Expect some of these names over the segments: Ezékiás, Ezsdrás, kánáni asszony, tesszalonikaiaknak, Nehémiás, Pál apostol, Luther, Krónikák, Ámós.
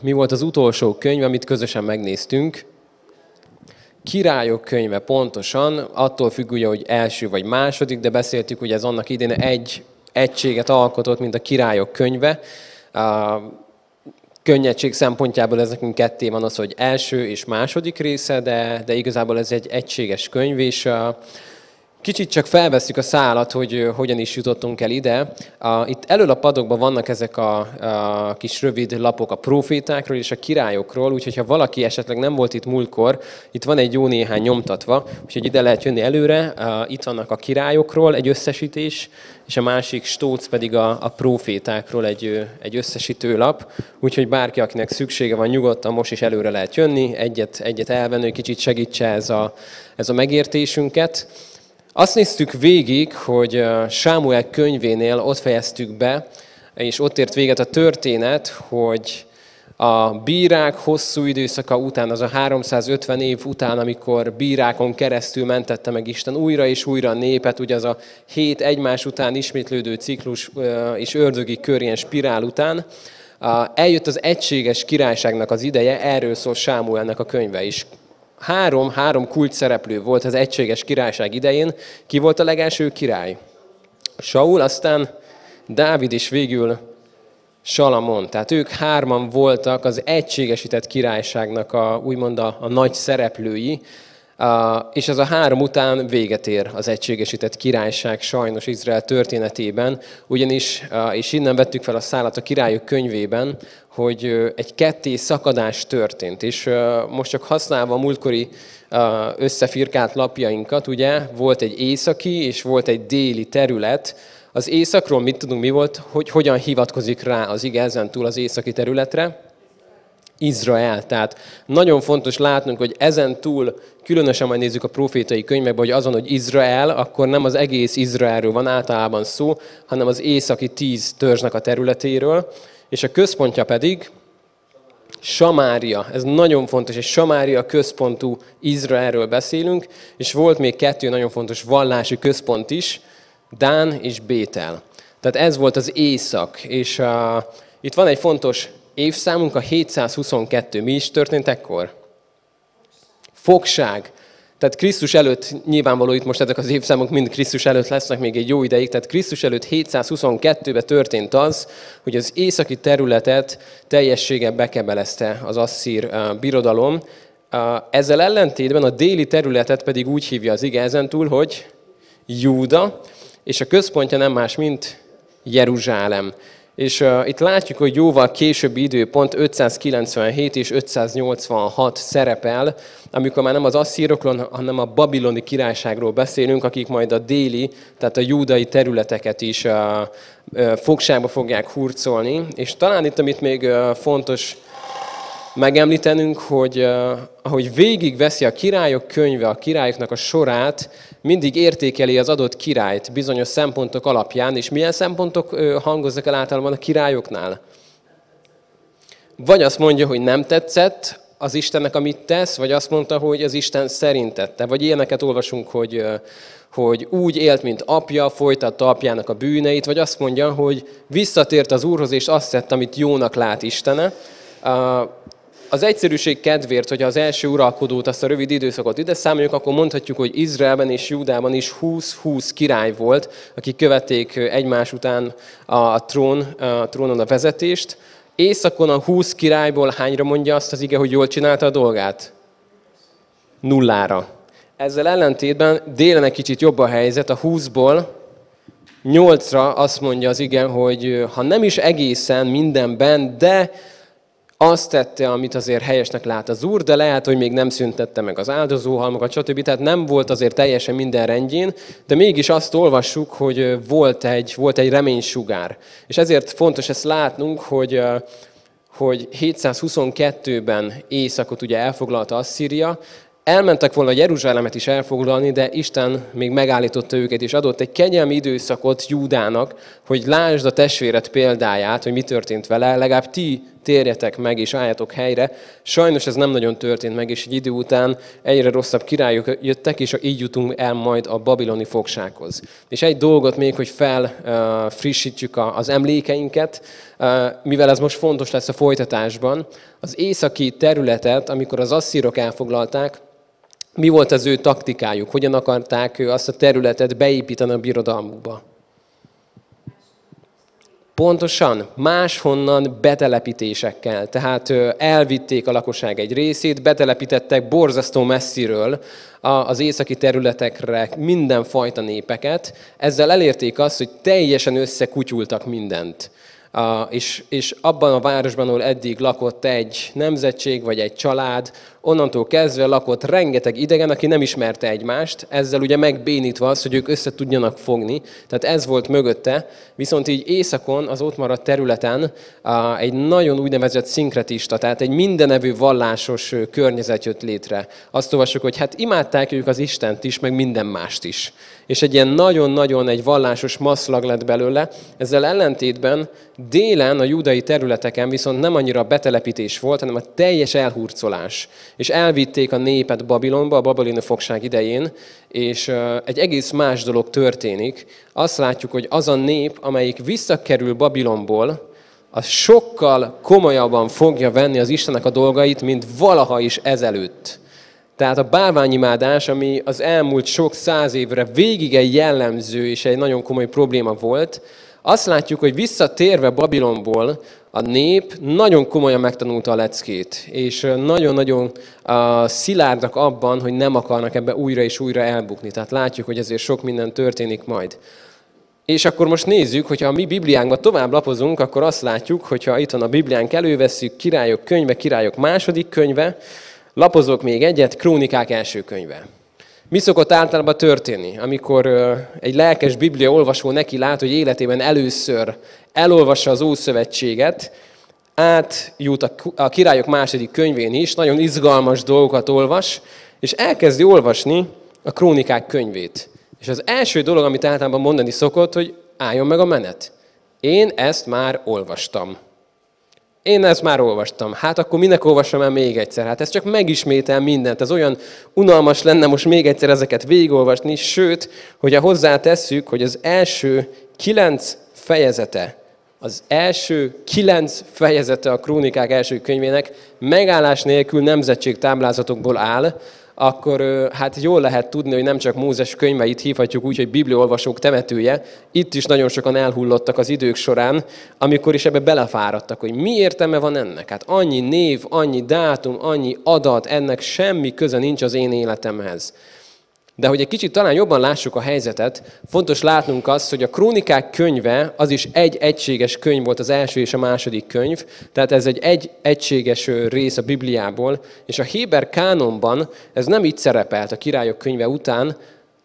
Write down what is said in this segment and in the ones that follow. Mi volt az utolsó könyv, amit közösen megnéztünk? Királyok könyve pontosan, attól függ ugye, hogy első vagy második, de beszéltük, hogy ez annak idén egy egységet alkotott, mint a Királyok könyve. A könnyedség szempontjából ez nekünk ketté van az, hogy első és második része, de igazából ez egy egységes könyv, és kicsit csak felveszük a szálat, hogy hogyan is jutottunk el ide. Itt elől a padokban vannak ezek a kis rövid lapok a prófétákról és a királyokról, úgyhogy ha valaki esetleg nem volt itt múltkor, itt van egy jó néhány nyomtatva, úgyhogy ide lehet jönni előre. Itt vannak a királyokról egy összesítés, és a másik stóc pedig a prófétákról egy összesítő lap. Úgyhogy bárki, akinek szüksége van, nyugodtan most is előre lehet jönni, egyet elvenni, hogy kicsit segítse ez a megértésünket. Azt néztük végig, hogy Sámuel könyvénél ott fejeztük be, és ott ért véget a történet, hogy a bírák hosszú időszaka után, az a 350 év után, amikor bírákon keresztül mentette meg Isten újra és újra a népet, ugye az a 7 egymás után ismétlődő ciklus és ördögi kör, ilyen spirál után, eljött az egységes királyságnak az ideje, erről szól Sámuelnek a könyve is. Három kulcs szereplő volt az egységes királyság idején. Ki volt a legelső király? Saul, aztán Dávid és végül Salamon. Tehát ők hárman voltak az egységesített királyságnak úgymond a nagy szereplői, és ez a három után véget ér az egységesített királyság sajnos Izrael történetében, ugyanis, és innen vettük fel a szálat a Királyok könyvében, hogy egy ketté szakadás történt, és most csak használva a múltkori összefirkált lapjainkat, ugye, volt egy északi és volt egy déli terület. Az északról mit tudunk, mi volt, hogy hogyan hivatkozik rá az ige ezen túl az északi területre? Izrael. Tehát nagyon fontos látnunk, hogy ezen túl, különösen majd nézzük a profétai könyvekben, hogy azon, hogy Izrael, akkor nem az egész Izraelről van általában szó, hanem az északi 10 törzsnek a területéről, és a központja pedig Samária. Ez nagyon fontos, és Samária központú Izraelről beszélünk, és volt még 2 nagyon fontos vallási központ is, Dán és Bétel. Tehát ez volt az észak, és itt van egy fontos évszámunk, a 722. Mi is történt ekkor? Fogság. Tehát Krisztus előtt, nyilvánvaló itt most ezek az évszámok mind Krisztus előtt lesznek még egy jó ideig, tehát Krisztus előtt 722-ben történt az, hogy az északi területet teljességgel bekebelezte az asszír birodalom. Ezzel ellentétben a déli területet pedig úgy hívja az ige ezentúl, hogy Júda, és a központja nem más, mint Jeruzsálem. És itt látjuk, hogy jóval későbbi időpont, 597 és 586 szerepel, amikor már nem az asszírokról, hanem a babiloni királyságról beszélünk, akik majd a déli, tehát a júdai területeket is fogságba fogják hurcolni. És talán itt, amit még fontos megemlítenünk, hogy ahogy végigveszi a Királyok könyve, a királyoknak a sorát, mindig értékeli az adott királyt bizonyos szempontok alapján, és milyen szempontok hangoznak el általában a királyoknál? Vagy azt mondja, hogy nem tetszett az Istennek, amit tesz, vagy azt mondta, hogy az Isten szerint tette. Vagy ilyeneket olvasunk, hogy úgy élt, mint apja, folytatta apjának a bűneit, vagy azt mondja, hogy visszatért az Úrhoz, és azt tett, amit jónak lát Istene. Az egyszerűség kedvéért, hogy az első uralkodót, azt a rövid időszakot ide számoljuk, akkor mondhatjuk, hogy Izraelben és Júdában is 20 király volt, akik követték egymás után a trónon a vezetést. Északon a 20 királyból hányra mondja azt az ige, hogy jól csinálta a dolgát? 0-ra. Ezzel ellentétben délen egy kicsit jobb a helyzet, a 20-ból 8-ra azt mondja az ige, hogy ha nem is egészen mindenben, de azt tette, amit azért helyesnek lát az Úr, de lehet, hogy még nem szüntette meg az áldozóhalmokat, stb. Tehát nem volt azért teljesen minden rendjén, de mégis azt olvassuk, hogy volt egy reménysugár. És ezért fontos ezt látnunk, hogy 722-ben északot ugye elfoglalta Asszíria, elmentek volna Jeruzsálemet is elfoglalni, de Isten még megállította őket, és adott egy kegyelmi időszakot Júdának, hogy lásd a testvéred példáját, hogy mi történt vele, legalább ti térjetek meg és álljatok helyre. Sajnos ez nem nagyon történt meg, és egy idő után egyre rosszabb királyok jöttek, és így jutunk el majd a babiloni fogsághoz. És egy dolgot még, hogy felfrissítsük az emlékeinket, mivel ez most fontos lesz a folytatásban, az északi területet, amikor az asszírok elfoglalták, mi volt az ő taktikájuk? Hogyan akarták azt a területet beépíteni a birodalmukba? Pontosan máshonnan betelepítésekkel. Tehát elvitték a lakosság egy részét, betelepítettek borzasztó messziről az északi területekre mindenfajta népeket. Ezzel elérték azt, hogy teljesen összekutyultak mindent. És abban a városban, ahol eddig lakott egy nemzetség vagy egy család, onnantól kezdve lakott rengeteg idegen, aki nem ismerte egymást, ezzel ugye megbénítva az, hogy ők össze tudjanak fogni. Tehát ez volt mögötte, viszont így északon, az ott maradt területen egy nagyon úgynevezett szinkretista, tehát egy mindenevű vallásos környezet jött létre. Azt olvassuk, hogy hát imádták ők az Istent is, meg minden mást is. És egy ilyen nagyon-nagyon egy vallásos maszlag lett belőle. Ezzel ellentétben délen a judai területeken viszont nem annyira betelepítés volt, hanem a teljes elhurcolás. És elvitték a népet Babilonba, a babiloni fogság idején, és egy egész más dolog történik. Azt látjuk, hogy az a nép, amelyik visszakerül Babilonból, az sokkal komolyabban fogja venni az Istennek a dolgait, mint valaha is ezelőtt. Tehát a bálványimádás, ami az elmúlt sok száz évre végig egy jellemző és egy nagyon komoly probléma volt, azt látjuk, hogy visszatérve Babilonból a nép nagyon komolyan megtanulta a leckét, és nagyon-nagyon szilárdak abban, hogy nem akarnak ebbe újra és újra elbukni. Tehát látjuk, hogy ezért sok minden történik majd. És akkor most nézzük, hogyha a mi Bibliánkban tovább lapozunk, akkor azt látjuk, hogyha itt van a Bibliánk, elővesszük Királyok könyve, Királyok második könyve, lapozok még egyet, Krónikák első könyve. Mi szokott általában történni, amikor egy lelkes bibliaolvasó neki lát, hogy életében először elolvassa az Ószövetséget, átjut a Királyok második könyvén is, nagyon izgalmas dolgokat olvas, és elkezdi olvasni a Krónikák könyvét. És az első dolog, amit általában mondani szokott, hogy álljon meg a menet. Én ezt már olvastam. Hát akkor minek olvassam el még egyszer? Hát ez csak megismétel mindent. Ez olyan unalmas lenne most még egyszer ezeket végigolvasni, sőt, hogyha hozzátesszük, hogy az első 9 fejezete, a Krónikák első könyvének megállás nélkül nemzetség táblázatokból áll, akkor hát jól lehet tudni, hogy nem csak Mózes könyveit hívhatjuk úgy, hogy bibliaolvasók temetője. Itt is nagyon sokan elhullottak az idők során, amikor is ebbe belefáradtak, hogy mi értelme van ennek. Hát annyi név, annyi dátum, annyi adat, ennek semmi köze nincs az én életemhez. De hogy egy kicsit talán jobban lássuk a helyzetet, fontos látnunk azt, hogy a Krónikák könyve az is egy egységes könyv volt, az első és a második könyv, tehát ez egy egységes rész a Bibliából, és a héber kánonban ez nem így szerepelt a Királyok könyve után,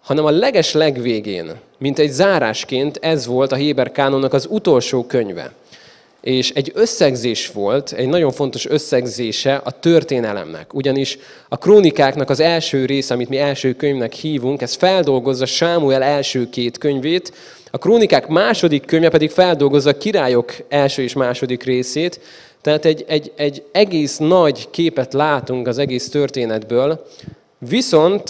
hanem a leges legvégén, mint egy zárásként ez volt a héber kánonnak az utolsó könyve. És egy összegzés volt, egy nagyon fontos összegzése a történelemnek. Ugyanis a Krónikáknak az első része, amit mi első könyvnek hívunk, ez feldolgozza Sámuel első 2 könyvét, a Krónikák második könyve pedig feldolgozza a Királyok első és második részét. Tehát egy egész nagy képet látunk az egész történetből, viszont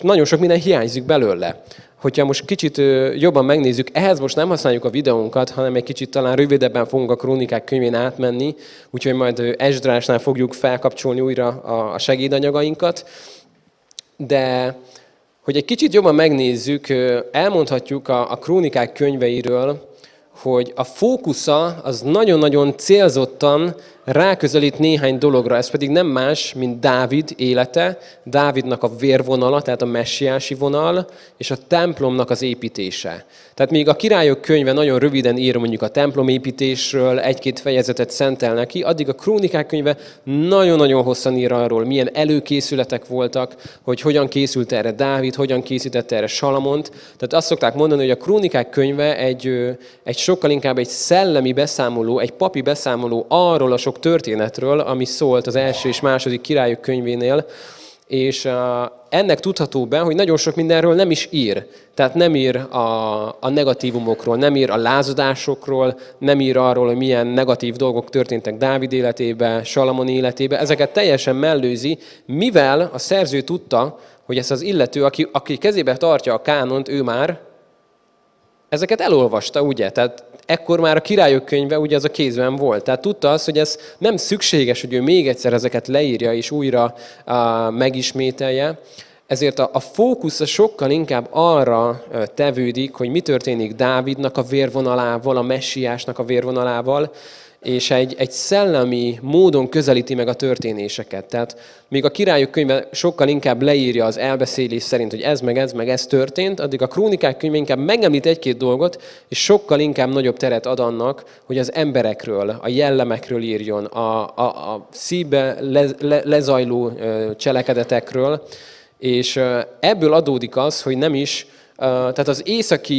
nagyon sok minden hiányzik belőle. Hogyha most kicsit jobban megnézzük, ehhez most nem használjuk a videónkat, hanem egy kicsit talán rövidebben fogunk a Krónikák könyvén átmenni, úgyhogy majd Ezsdrásnál fogjuk felkapcsolni újra a segédanyagainkat. De hogy egy kicsit jobban megnézzük, elmondhatjuk a Krónikák könyveiről, hogy a fókusza az nagyon-nagyon célzottan ráközelít néhány dologra. Ez pedig nem más, mint Dávid élete, Dávidnak a vérvonala, tehát a messiási vonal, és a templomnak az építése. Tehát még a Királyok könyve nagyon röviden ír mondjuk a templomépítésről, 1-2 fejezetet szentel neki, addig a Krónikák könyve nagyon-nagyon hosszan ír arról, milyen előkészületek voltak, hogy hogyan készült erre Dávid, hogyan készítette erre Salamont. Tehát azt szokták mondani, hogy a Krónikák könyve egy sokkal inkább egy szellemi beszámoló, egy papi beszámoló arról a sok történetről, ami szólt az első és második Királyok könyvénél, és ennek tudható be, hogy nagyon sok mindenről nem is ír. Tehát nem ír a negatívumokról, nem ír a lázadásokról, nem ír arról, hogy milyen negatív dolgok történtek Dávid életébe, Salamon életébe. Ezeket teljesen mellőzi, mivel a szerző tudta, hogy ez az illető, aki kezébe tartja a kánont, ő már ezeket elolvasta, ugye? Tehát ekkor már a Királyok könyve ugye az a kézben volt. Tehát tudta azt, hogy ez nem szükséges, hogy ő még egyszer ezeket leírja és újra megismételje. Ezért a fókusz sokkal inkább arra tevődik, hogy mi történik Dávidnak a vérvonalával, a Messiásnak a vérvonalával, és egy szellemi módon közelíti meg a történéseket. Tehát még a Királyok könyve sokkal inkább leírja az elbeszélés szerint, hogy ez történt, addig a Krónikák könyve inkább megemlít egy-két dolgot, és sokkal inkább nagyobb teret ad annak, hogy az emberekről, a jellemekről írjon, a szívbe lezajló cselekedetekről, és ebből adódik az, hogy nem is, tehát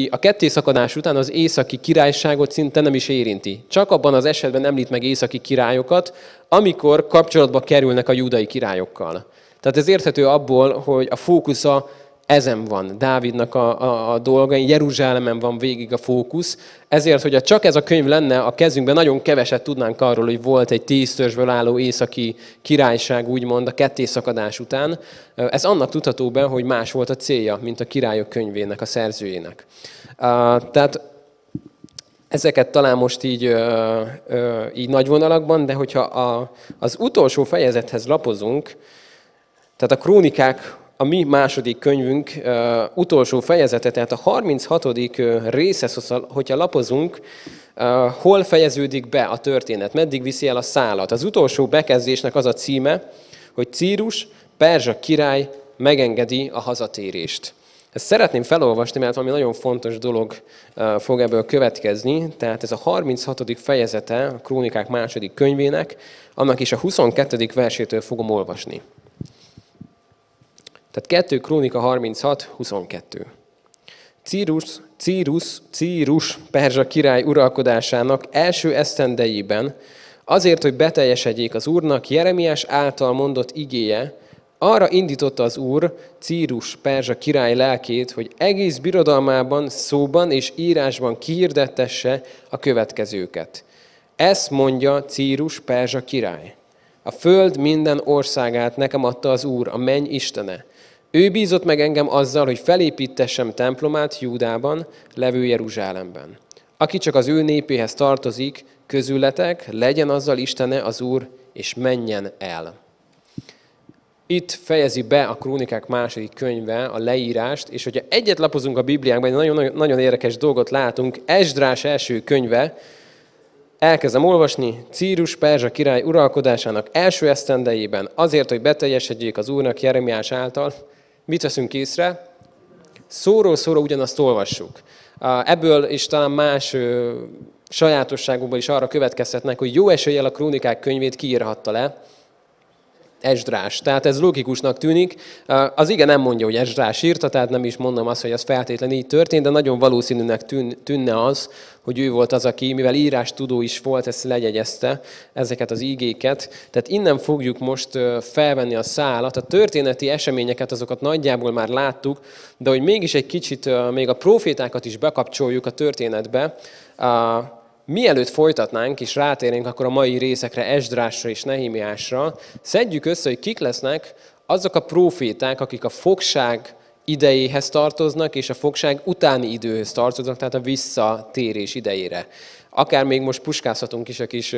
a kettészakadás után az északi királyságot szinte nem is érinti. Csak abban az esetben említ meg északi királyokat, amikor kapcsolatba kerülnek a júdai királyokkal. Tehát ez érthető abból, hogy a fókusza ezen van, Dávidnak a dolgai, Jeruzsálemen van végig a fókusz. Ezért, hogyha csak ez a könyv lenne a kezünkben, nagyon keveset tudnánk arról, hogy volt egy 10 törzsből álló északi királyság, úgymond a kettészakadás után. Ez annak tudható be, hogy más volt a célja, mint a Királyok könyvének, a szerzőjének. Tehát ezeket talán most így nagy vonalakban, de hogyha az utolsó fejezethez lapozunk, tehát a Krónikák, a mi második könyvünk utolsó fejezete, tehát a 36. része, hogyha lapozunk, hol fejeződik be a történet, meddig viszi el a szálat. Az utolsó bekezdésnek az a címe, hogy Círus, perzsa király megengedi a hazatérést. Ezt szeretném felolvasni, mert valami nagyon fontos dolog fog ebből következni. Tehát ez a 36. fejezete a Krónikák második könyvének, annak is a 22. versétől fogom olvasni. Tehát 2 Krónika 36, 22. Círus perzsa király uralkodásának első esztendejében, azért, hogy beteljesedjék az Úrnak Jeremiás által mondott igéje, arra indította az Úr Círus perzsa király lelkét, hogy egész birodalmában, szóban és írásban kiirdettesse a következőket. Ezt mondja Círus perzsa király. A föld minden országát nekem adta az Úr, a menny istene. Ő bízott meg engem azzal, hogy felépítessem templomát Júdában, levő Jeruzsálemben. Aki csak az ő népéhez tartozik, közületek, legyen azzal istene az Úr, és menjen el. Itt fejezi be a Krónikák második könyve a leírást, és hogyha egyet lapozunk a Bibliánkban, egy nagyon érdekes dolgot látunk, Ezsdrás első könyve, elkezdem olvasni, Círus perzsa király uralkodásának első esztendejében, azért, hogy beteljesedjék az Úrnak Jeremiás által. Mit veszünk észre? Szóról-szóra ugyanazt olvassuk. Ebből és talán más sajátosságokból is arra következtetnek, hogy jó eséllyel a Krónikák könyvét kiírhatta le Ezsdrás. Tehát ez logikusnak tűnik. Az ige nem mondja, hogy Ezsdrás írta, tehát nem is mondom azt, hogy az feltétlenül így történt, de nagyon valószínűnek tűnne az, hogy ő volt az, aki, mivel írástudó is volt, ezt lejegyezte, ezeket az igéket. Tehát innen fogjuk most felvenni a szálat. A történeti eseményeket, azokat nagyjából már láttuk, de hogy mégis egy kicsit még a profétákat is bekapcsoljuk a történetbe. Mielőtt folytatnánk és rátérnénk akkor a mai részekre, Ezsdrásra és Nehémiásra, szedjük össze, hogy kik lesznek azok a próféták, akik a fogság idejéhez tartoznak, és a fogság utáni időhöz tartoznak, tehát a visszatérés idejére. Akár még most puskázhatunk is a kis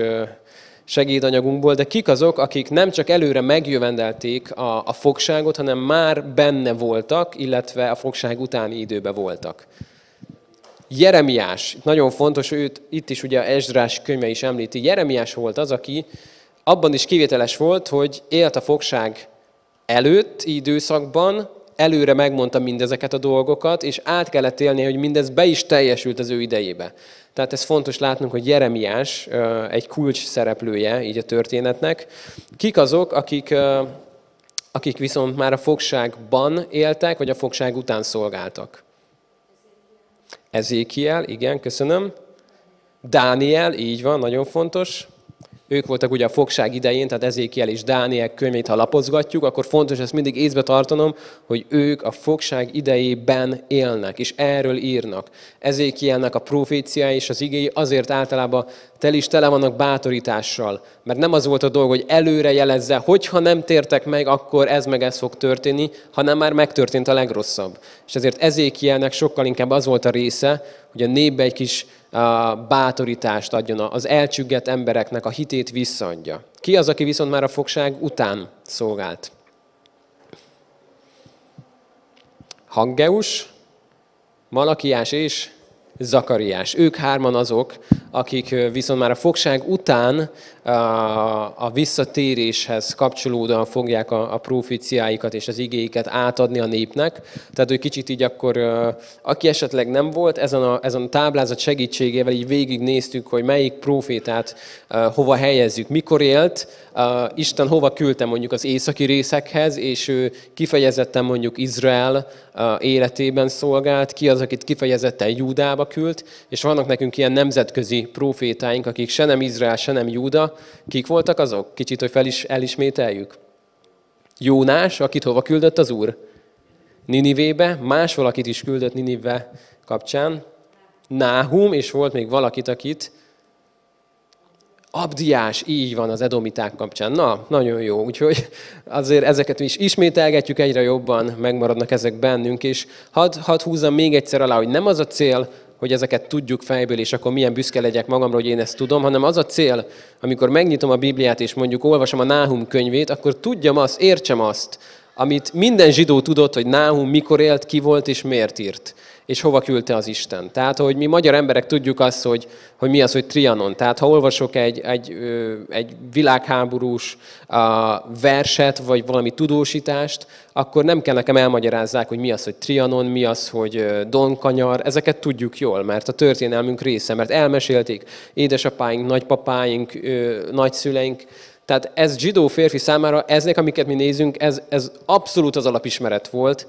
segédanyagunkból, de kik azok, akik nem csak előre megjövendelték a fogságot, hanem már benne voltak, illetve a fogság utáni időben voltak. Jeremiás, nagyon fontos, őt itt is ugye Ezsdrás könyve is említi. Jeremiás volt az, aki abban is kivételes volt, hogy élt a fogság előtti időszakban, előre megmondta mindezeket a dolgokat, és át kellett élnie, hogy mindez be is teljesült az ő idejébe. Tehát ez fontos látnunk, hogy Jeremiás egy kulcs szereplője így a történetnek. Kik azok, akik viszont már a fogságban éltek, vagy a fogság után szolgáltak? Ezékiel, igen, köszönöm. Dániel, így van, nagyon fontos. Ők voltak ugye a fogság idején, tehát Ezékiel és Dániel könyvét, ha lapozgatjuk, akkor fontos ezt mindig észbe tartanom, hogy ők a fogság idejében élnek, és erről írnak. Ezékielnek a proféciái és az igéi azért általában tele vannak bátorítással. Mert nem az volt a dolog, hogy előre jelezze, hogyha nem tértek meg, akkor ez meg ez fog történni, hanem már megtörtént a legrosszabb. És ezért Ezékielnek sokkal inkább az volt a része, hogy a népbe egy kis bátorítást adjon, az elcsüggett embereknek a hitét visszaadja. Ki az, aki viszont már a fogság után szolgált? Haggeus, Malakiás és Zakariás. Ők hárman azok, akik viszont már a fogság után a visszatéréshez kapcsolódóan fogják a proféciáikat és az igéiket átadni a népnek. Tehát ő kicsit így akkor, aki esetleg nem volt, ezen a táblázat segítségével így végignéztük, hogy melyik profétát hova helyezzük, mikor élt, Isten hova küldte mondjuk az északi részekhez, és ő kifejezetten mondjuk Izrael életében szolgált, ki az, akit kifejezetten Júdába küldt, és vannak nekünk ilyen nemzetközi profétáink, akik se nem Izrael, se nem Júda. Kik voltak azok? Kicsit, hogy elismételjük. Jónás, akit hova küldött az Úr? Ninivébe, más valakit is küldött Ninive kapcsán. Náhum, és volt még valakit, akit Abdiás, így van, az edomiták kapcsán. Na, nagyon jó. Úgyhogy azért ezeket is ismételgetjük, egyre jobban megmaradnak ezek bennünk, és hadd húzzam még egyszer alá, hogy nem az a cél, hogy ezeket tudjuk fejből, és akkor milyen büszke legyek magamra, hogy én ezt tudom, hanem az a cél, amikor megnyitom a Bibliát, és mondjuk olvasom a Náhum könyvét, akkor tudjam azt, értsem azt, amit minden zsidó tudott, hogy Náhum mikor élt, ki volt és miért írt, és hova küldte az Isten. Tehát, hogy mi magyar emberek tudjuk azt, hogy mi az, hogy Trianon. Tehát, ha olvasok egy világháborús verset, vagy valami tudósítást, akkor nem kell nekem elmagyarázzák, hogy mi az, hogy Trianon, mi az, hogy Donkanyar. Ezeket tudjuk jól, mert a történelmünk része, mert elmesélték édesapáink, nagypapáink, nagyszüleink. Tehát ez zsidó férfi számára, ezek, amiket mi nézünk, ez abszolút az alapismeret volt.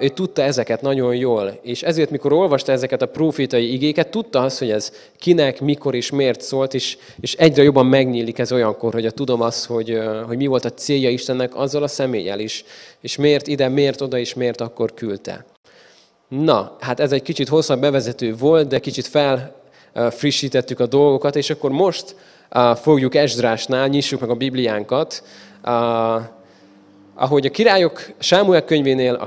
Ő tudta ezeket nagyon jól, és ezért, mikor olvasta ezeket a prófétai igéket, tudta azt, hogy ez kinek, mikor és miért szólt, és egyre jobban megnyílik ez olyankor, hogy tudom azt, hogy mi volt a célja Istennek azzal a személlyel is, és miért ide, miért oda, és miért akkor küldte. Na, hát ez egy kicsit hosszabb bevezető volt, de kicsit felfrissítettük a dolgokat, és akkor most fogjuk Ezsdrásnál, nyissuk meg a Bibliánkat. Ahogy a Sámuel könyvénél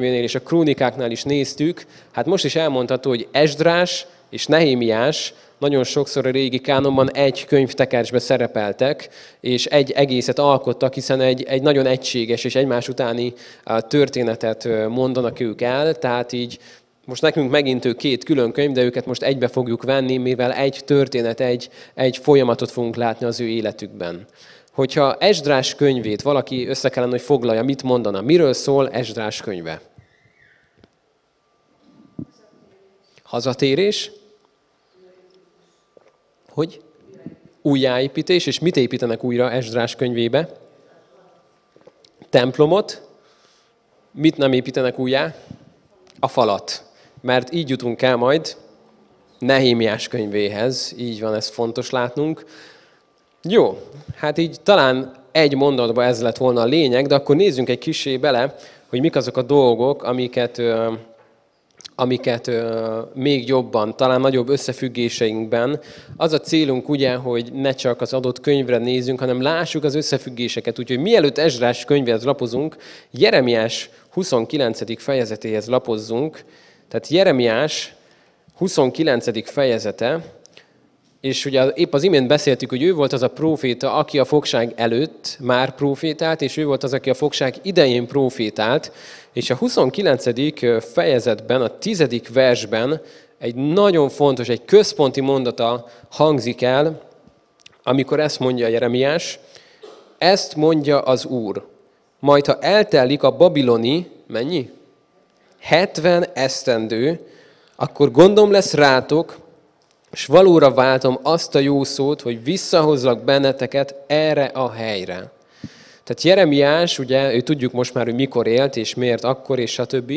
és a Krónikáknál is néztük, hát most is elmondható, hogy Ezsdrás és Nehémiás nagyon sokszor a régi kánonban egy könyvtekercsbe szerepeltek, és egy egészet alkottak, hiszen egy nagyon egységes és egymás utáni történetet mondanak ők el, tehát így most nekünk megint ő két külön könyv, de őket most egybe fogjuk venni, mivel egy történet, egy folyamatot fogunk látni az ő életükben. Hogyha Ezsdrás könyvét valaki össze kellene, hogy foglalja, mit mondana? Miről szól Ezsdrás könyve? Hazatérés? Hogy? Újjáépítés. És mit építenek újra Ezsdrás könyvébe? Templomot. Mit nem építenek újjá? A falat. Mert így jutunk el majd Nehémiás könyvéhez. Így van, ez fontos látnunk. Jó, hát így talán egy mondatban ez lett volna a lényeg, de akkor nézzünk egy kissé bele, hogy mik azok a dolgok, amiket még jobban, talán nagyobb összefüggéseinkben. Az a célunk ugye, hogy ne csak az adott könyvre nézzünk, hanem lássuk az összefüggéseket. Úgyhogy mielőtt Ezsdrás könyvéhez lapozunk, Jeremiás 29. fejezetéhez lapozzunk. Tehát Jeremiás 29. fejezete, és ugye épp az imént beszéltük, hogy ő volt az a próféta, aki a fogság előtt már prófétált, és ő volt az, aki a fogság idején prófétált, és a 29. fejezetben, a 10. versben egy nagyon fontos, egy központi mondata hangzik el, amikor ezt mondja Jeremiás, ezt mondja az Úr, majd ha eltelik a babiloni, 70 esztendő, akkor gondom lesz rátok, és valóra váltom azt a jó szót, hogy visszahozlak benneteket erre a helyre. Tehát Jeremiás, ugye, ő tudjuk most már, hogy mikor élt, és miért akkor, és stb.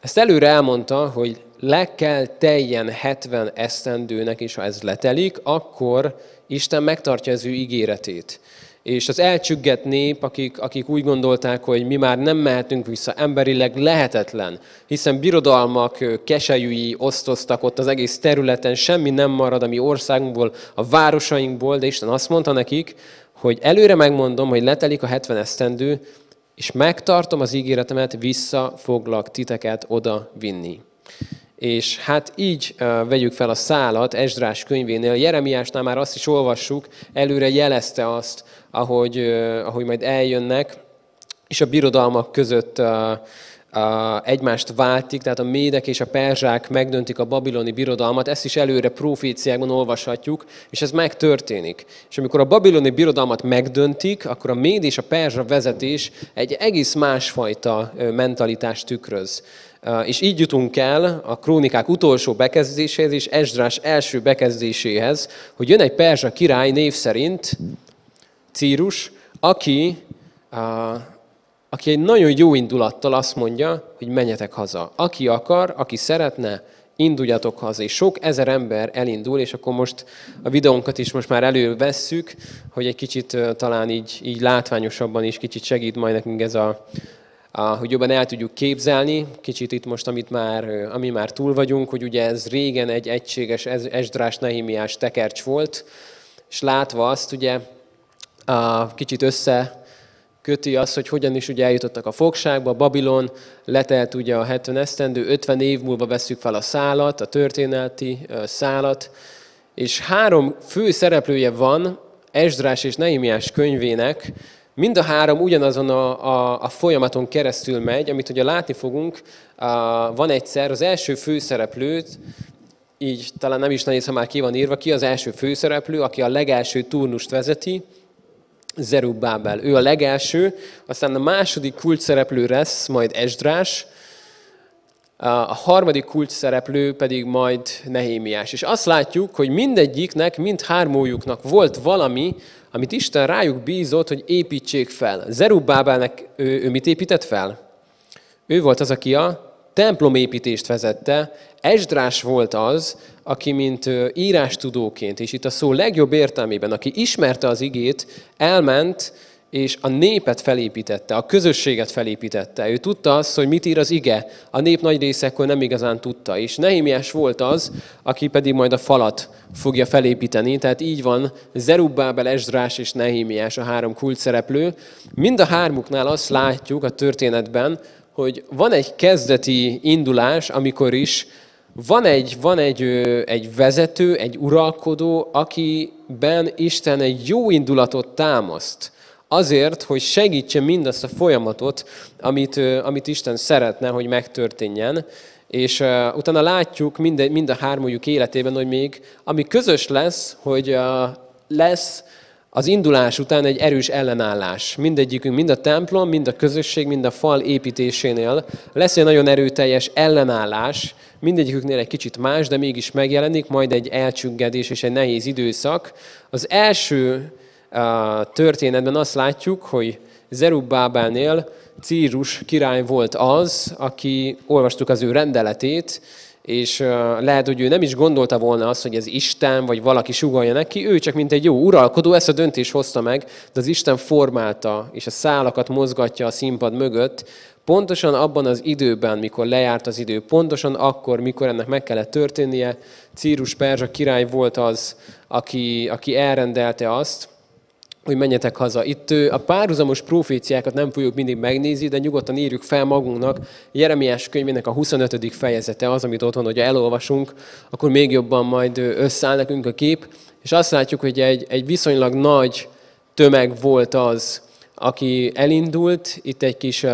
Ezt előre elmondta, hogy le kell teljen 70 esztendőnek, és ha ez letelik, akkor Isten megtartja az ő ígéretét. És az elcsüggett nép, akik úgy gondolták, hogy mi már nem mehetünk vissza, emberileg lehetetlen, hiszen birodalmak keselyűi osztoztak ott az egész területen, semmi nem marad a mi országunkból, a városainkból, de Isten azt mondta nekik, hogy előre megmondom, hogy letelik a 70 esztendő, és megtartom az ígéretemet, vissza foglak titeket oda vinni. És hát így vegyük fel a szálat Ezsdrás könyvénél. Jeremiásnál már azt is olvassuk, előre jelezte azt, ahogy majd eljönnek, és a birodalmak között egymást váltik, tehát a médek és a perzsák megdöntik a babiloni birodalmat, ezt is előre proféciákban olvashatjuk, és ez megtörténik. És amikor a babiloni birodalmat megdöntik, akkor a méd és a perzsa vezetés egy egész másfajta mentalitást tükröz. És így jutunk el a Krónikák utolsó bekezdéséhez és Ezsdrás első bekezdéséhez, hogy jön egy perzsa király név szerint, Círus, aki egy nagyon jó indulattal azt mondja, hogy menjetek haza. Aki akar, aki szeretne, induljatok haza. És sok ezer ember elindul, és akkor most a videónkat is most már elővesszük, hogy egy kicsit talán így látványosabban is kicsit segít majd nekünk ez hogy jobban el tudjuk képzelni. Kicsit itt most, ami már túl vagyunk, hogy ugye ez régen egy egységes Ezsdrás-Nehémiás tekercs volt, és látva azt ugye kicsit összeköti azt, hogy hogyan is ugye eljutottak a fogságba, Babilon, letelt ugye a 70 esztendő, 50 év múlva vesszük fel a szálat, a történelmi szálat, és három fő szereplője van Ezsdrás és Nehémiás könyvének. Mind a három ugyanazon a folyamaton keresztül megy, amit ugye látni fogunk, van egyszer az első főszereplőt, így talán nem is nehéz, ha már ki van írva, ki az első főszereplő, aki a legelső turnust vezeti, Zerubbábel. Ő a legelső, aztán a második kulcsszereplő lesz majd Ezsdrás, a harmadik kulcsszereplő pedig majd Nehémiás. És azt látjuk, hogy mindegyiknek, mindhármójuknak volt valami, amit Isten rájuk bízott, hogy építsék fel. Zerubbábelnek ő mit épített fel? Ő volt az, aki a templomépítést vezette. Ezsdrás volt az, aki mint írástudóként, és itt a szó legjobb értelmében, aki ismerte az igét, elment, és a népet felépítette, a közösséget felépítette. Ő tudta azt, hogy mit ír az ige. A nép nagy része ekkor nem igazán tudta. És Nehémiás volt az, aki pedig majd a falat fogja felépíteni. Tehát így van Zerubbábel, Ezsdrás és Nehémiás, a három kulcsszereplő. Mind a hármuknál azt látjuk a történetben, hogy van egy kezdeti indulás, amikor is van egy vezető, egy uralkodó, akiben Isten egy jó indulatot támaszt. Azért, hogy segítse mindazt a folyamatot, amit Isten szeretne, hogy megtörténjen. És utána látjuk mind a hármójuk életében, hogy még ami közös lesz, hogy lesz az indulás után egy erős ellenállás. Mindegyikünk, mind a templom, mind a közösség, mind a fal építésénél lesz egy nagyon erőteljes ellenállás. Mindegyiküknél egy kicsit más, de mégis megjelenik, majd egy elcsüggedés és egy nehéz időszak. Az első történetben azt látjuk, hogy Zerubbábelnél Círus király volt az, aki olvastuk az ő rendeletét, és lehet, hogy ő nem is gondolta volna azt, hogy ez Isten, vagy valaki sugallja neki, ő csak mint egy jó uralkodó ezt a döntést hozta meg, de az Isten formálta, és a szálakat mozgatja a színpad mögött, pontosan abban az időben, mikor lejárt az idő, pontosan akkor, mikor ennek meg kellett történnie, Círus perzsa király volt az, aki elrendelte azt, hogy menjetek haza. Itt a párhuzamos proféciákat nem fogjuk mindig megnézni, de nyugodtan írjuk fel magunknak. Jeremiás könyvének a 25. fejezete az, amit otthon, hogyha elolvasunk, akkor még jobban majd összeáll nekünk a kép. És azt látjuk, hogy egy viszonylag nagy tömeg volt az, aki elindult. Itt egy kis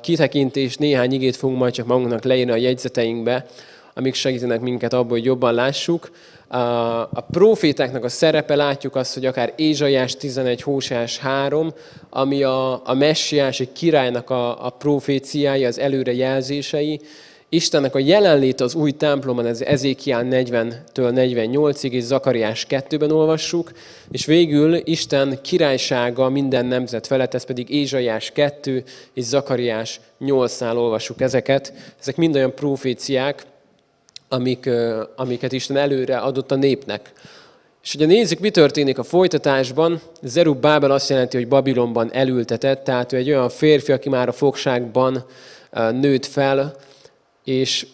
kitekintés, néhány igét fogunk majd csak magunknak leírni a jegyzeteinkbe, amik segítenek minket abból, hogy jobban lássuk. A profétáknak a szerepe, látjuk azt, hogy akár Ézsaiás 11, Hóseás 3, ami a messiási királynak a proféciái, az előrejelzései. Istennek a jelenlét az új templomban, ez Ezékiel 40-től 48-ig, és Zakariás 2-ben olvassuk, és végül Isten királysága minden nemzet felett, ez pedig Ézsaiás 2 és Zakariás 8-nál olvassuk ezeket. Ezek mind olyan proféciák, amiket Isten előre adott a népnek. És ugye nézzük, mi történik a folytatásban. Zerubbábel azt jelenti, hogy Babilonban elültetett, tehát ő egy olyan férfi, aki már a fogságban nőtt fel, és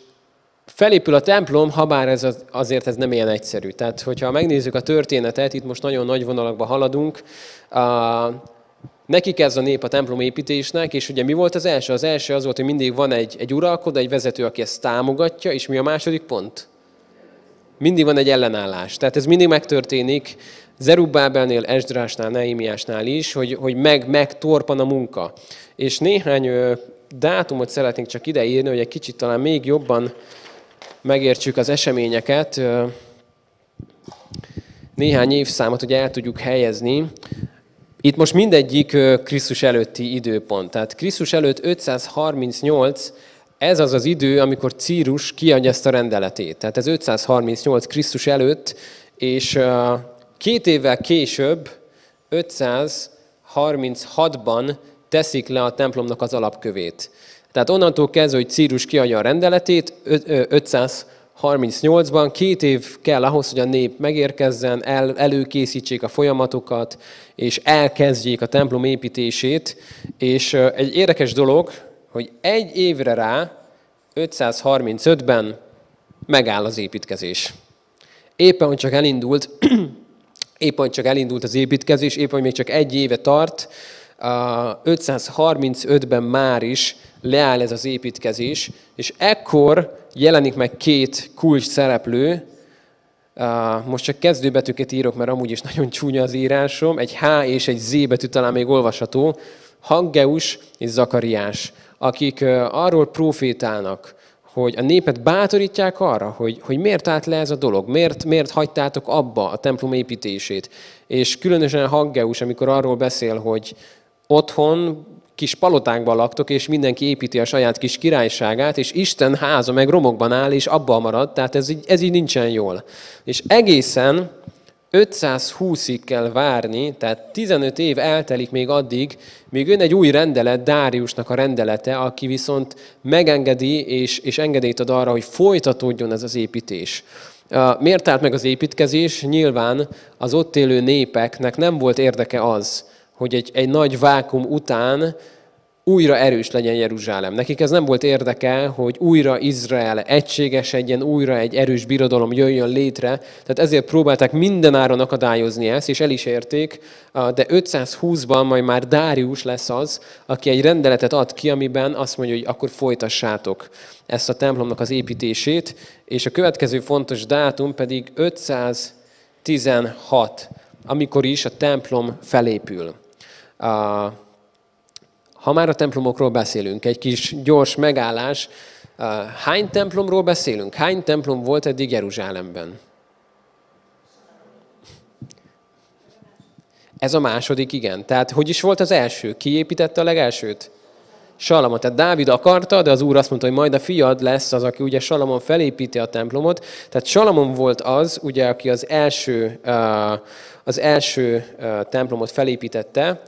felépül a templom, habár ez azért ez nem ilyen egyszerű. Tehát, hogyha megnézzük a történetet, itt most nagyon nagy vonalakba haladunk, nekik ez a nép a templom építésnek, és ugye mi volt az első? Az első az volt, hogy mindig van egy uralkodó, egy vezető, aki ezt támogatja, és mi a második pont? Mindig van egy ellenállás. Tehát ez mindig megtörténik Zerubbábelnél, Ezsdrásnál, Nehémiásnál is, hogy megtorpan a munka. És néhány dátumot szeretnék csak ideírni, hogy egy kicsit talán még jobban megértsük az eseményeket. Néhány évszámot ugye el tudjuk helyezni. Itt most mindegyik Krisztus előtti időpont. Tehát Krisztus előtt 538, ez az az idő, amikor Círus kiadja ezt a rendeletét. Tehát ez 538 Krisztus előtt, és 2 évvel később, 536-ban teszik le a templomnak az alapkövét. Tehát onnantól kezdve, hogy Círus kiadja a rendeletét, 538-ban 2 év kell ahhoz, hogy a nép megérkezzen, előkészítsék a folyamatokat, és elkezdjék a templom építését. És egy érdekes dolog, hogy 1 évre rá, 535-ben megáll az építkezés. Éppen csak elindult az építkezés, éppen hogy még csak 1 éve tart, 535-ben már is leáll ez az építkezés, és ekkor jelenik meg 2 kulcs szereplő. Most csak kezdőbetűket írok, mert amúgy is nagyon csúnya az írásom. Egy H és egy Z betű talán még olvasható. Haggeus és Zakariás, akik arról profétálnak, hogy a népet bátorítják arra, hogy miért állt le ez a dolog, miért hagytátok abba a templom építését. És különösen Haggeus, amikor arról beszél, hogy otthon kis palotákban laktok, és mindenki építi a saját kis királyságát, és Isten háza meg romokban áll, és abban marad, tehát ez így nincsen jól. És egészen 520-ig kell várni, tehát 15 év eltelik még addig, míg jön egy új rendelet, Dáriusnak a rendelete, aki viszont megengedi és engedélyt ad arra, hogy folytatódjon ez az építés. Miért állt meg az építkezés? Nyilván az ott élő népeknek nem volt érdeke az, hogy egy nagy vákum után újra erős legyen Jeruzsálem. Nekik ez nem volt érdeke, hogy újra Izrael egységesedjen, újra egy erős birodalom jöjjön létre. Tehát ezért próbálták mindenáron akadályozni ezt, és el is érték, de 520-ban majd már Dárius lesz az, aki egy rendeletet ad ki, amiben azt mondja, hogy akkor folytassátok ezt a templomnak az építését, és a következő fontos dátum pedig 516, amikor is a templom felépül. Ha már a templomokról beszélünk, egy kis gyors megállás. Hány templomról beszélünk? Hány templom volt eddig Jeruzsálemben? Ez a második, igen. Tehát hogy is volt az első? Ki építette a legelsőt? Salamon. Tehát Dávid akarta, de az Úr azt mondta, hogy majd a fiad lesz az, aki ugye Salamon felépíti a templomot. Tehát Salamon volt az, ugye, aki az első templomot felépítette.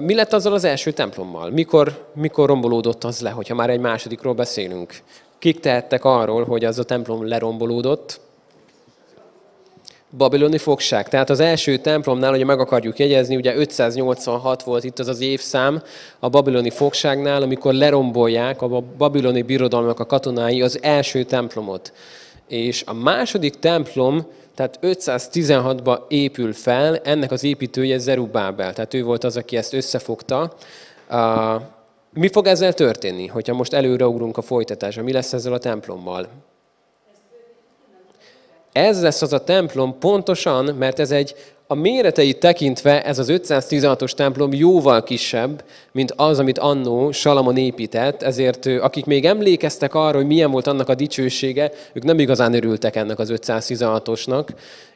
Mi lett azzal az első templommal? Mikor rombolódott az le, hogyha már egy másodikról beszélünk? Kik tehettek arról, hogy az a templom lerombolódott? Babiloni fogság. Tehát az első templomnál, hogy meg akarjuk jegyezni, ugye 586 volt itt az évszám a babiloni fogságnál, amikor lerombolják a babiloni birodalmak a katonái az első templomot. És a második templom, tehát 516-ba épül fel, ennek az építője Zerubbábel. Tehát ő volt az, aki ezt összefogta. Mi fog ezzel történni, hogyha most előreugrunk a folytatásra? Mi lesz ezzel a templommal? Ez lesz az a templom pontosan, mert ez a méreteit tekintve ez az 516-os templom jóval kisebb, mint az, amit annó Salamon épített, ezért akik még emlékeztek arra, hogy milyen volt annak a dicsősége, ők nem igazán örültek ennek az 516-osnak,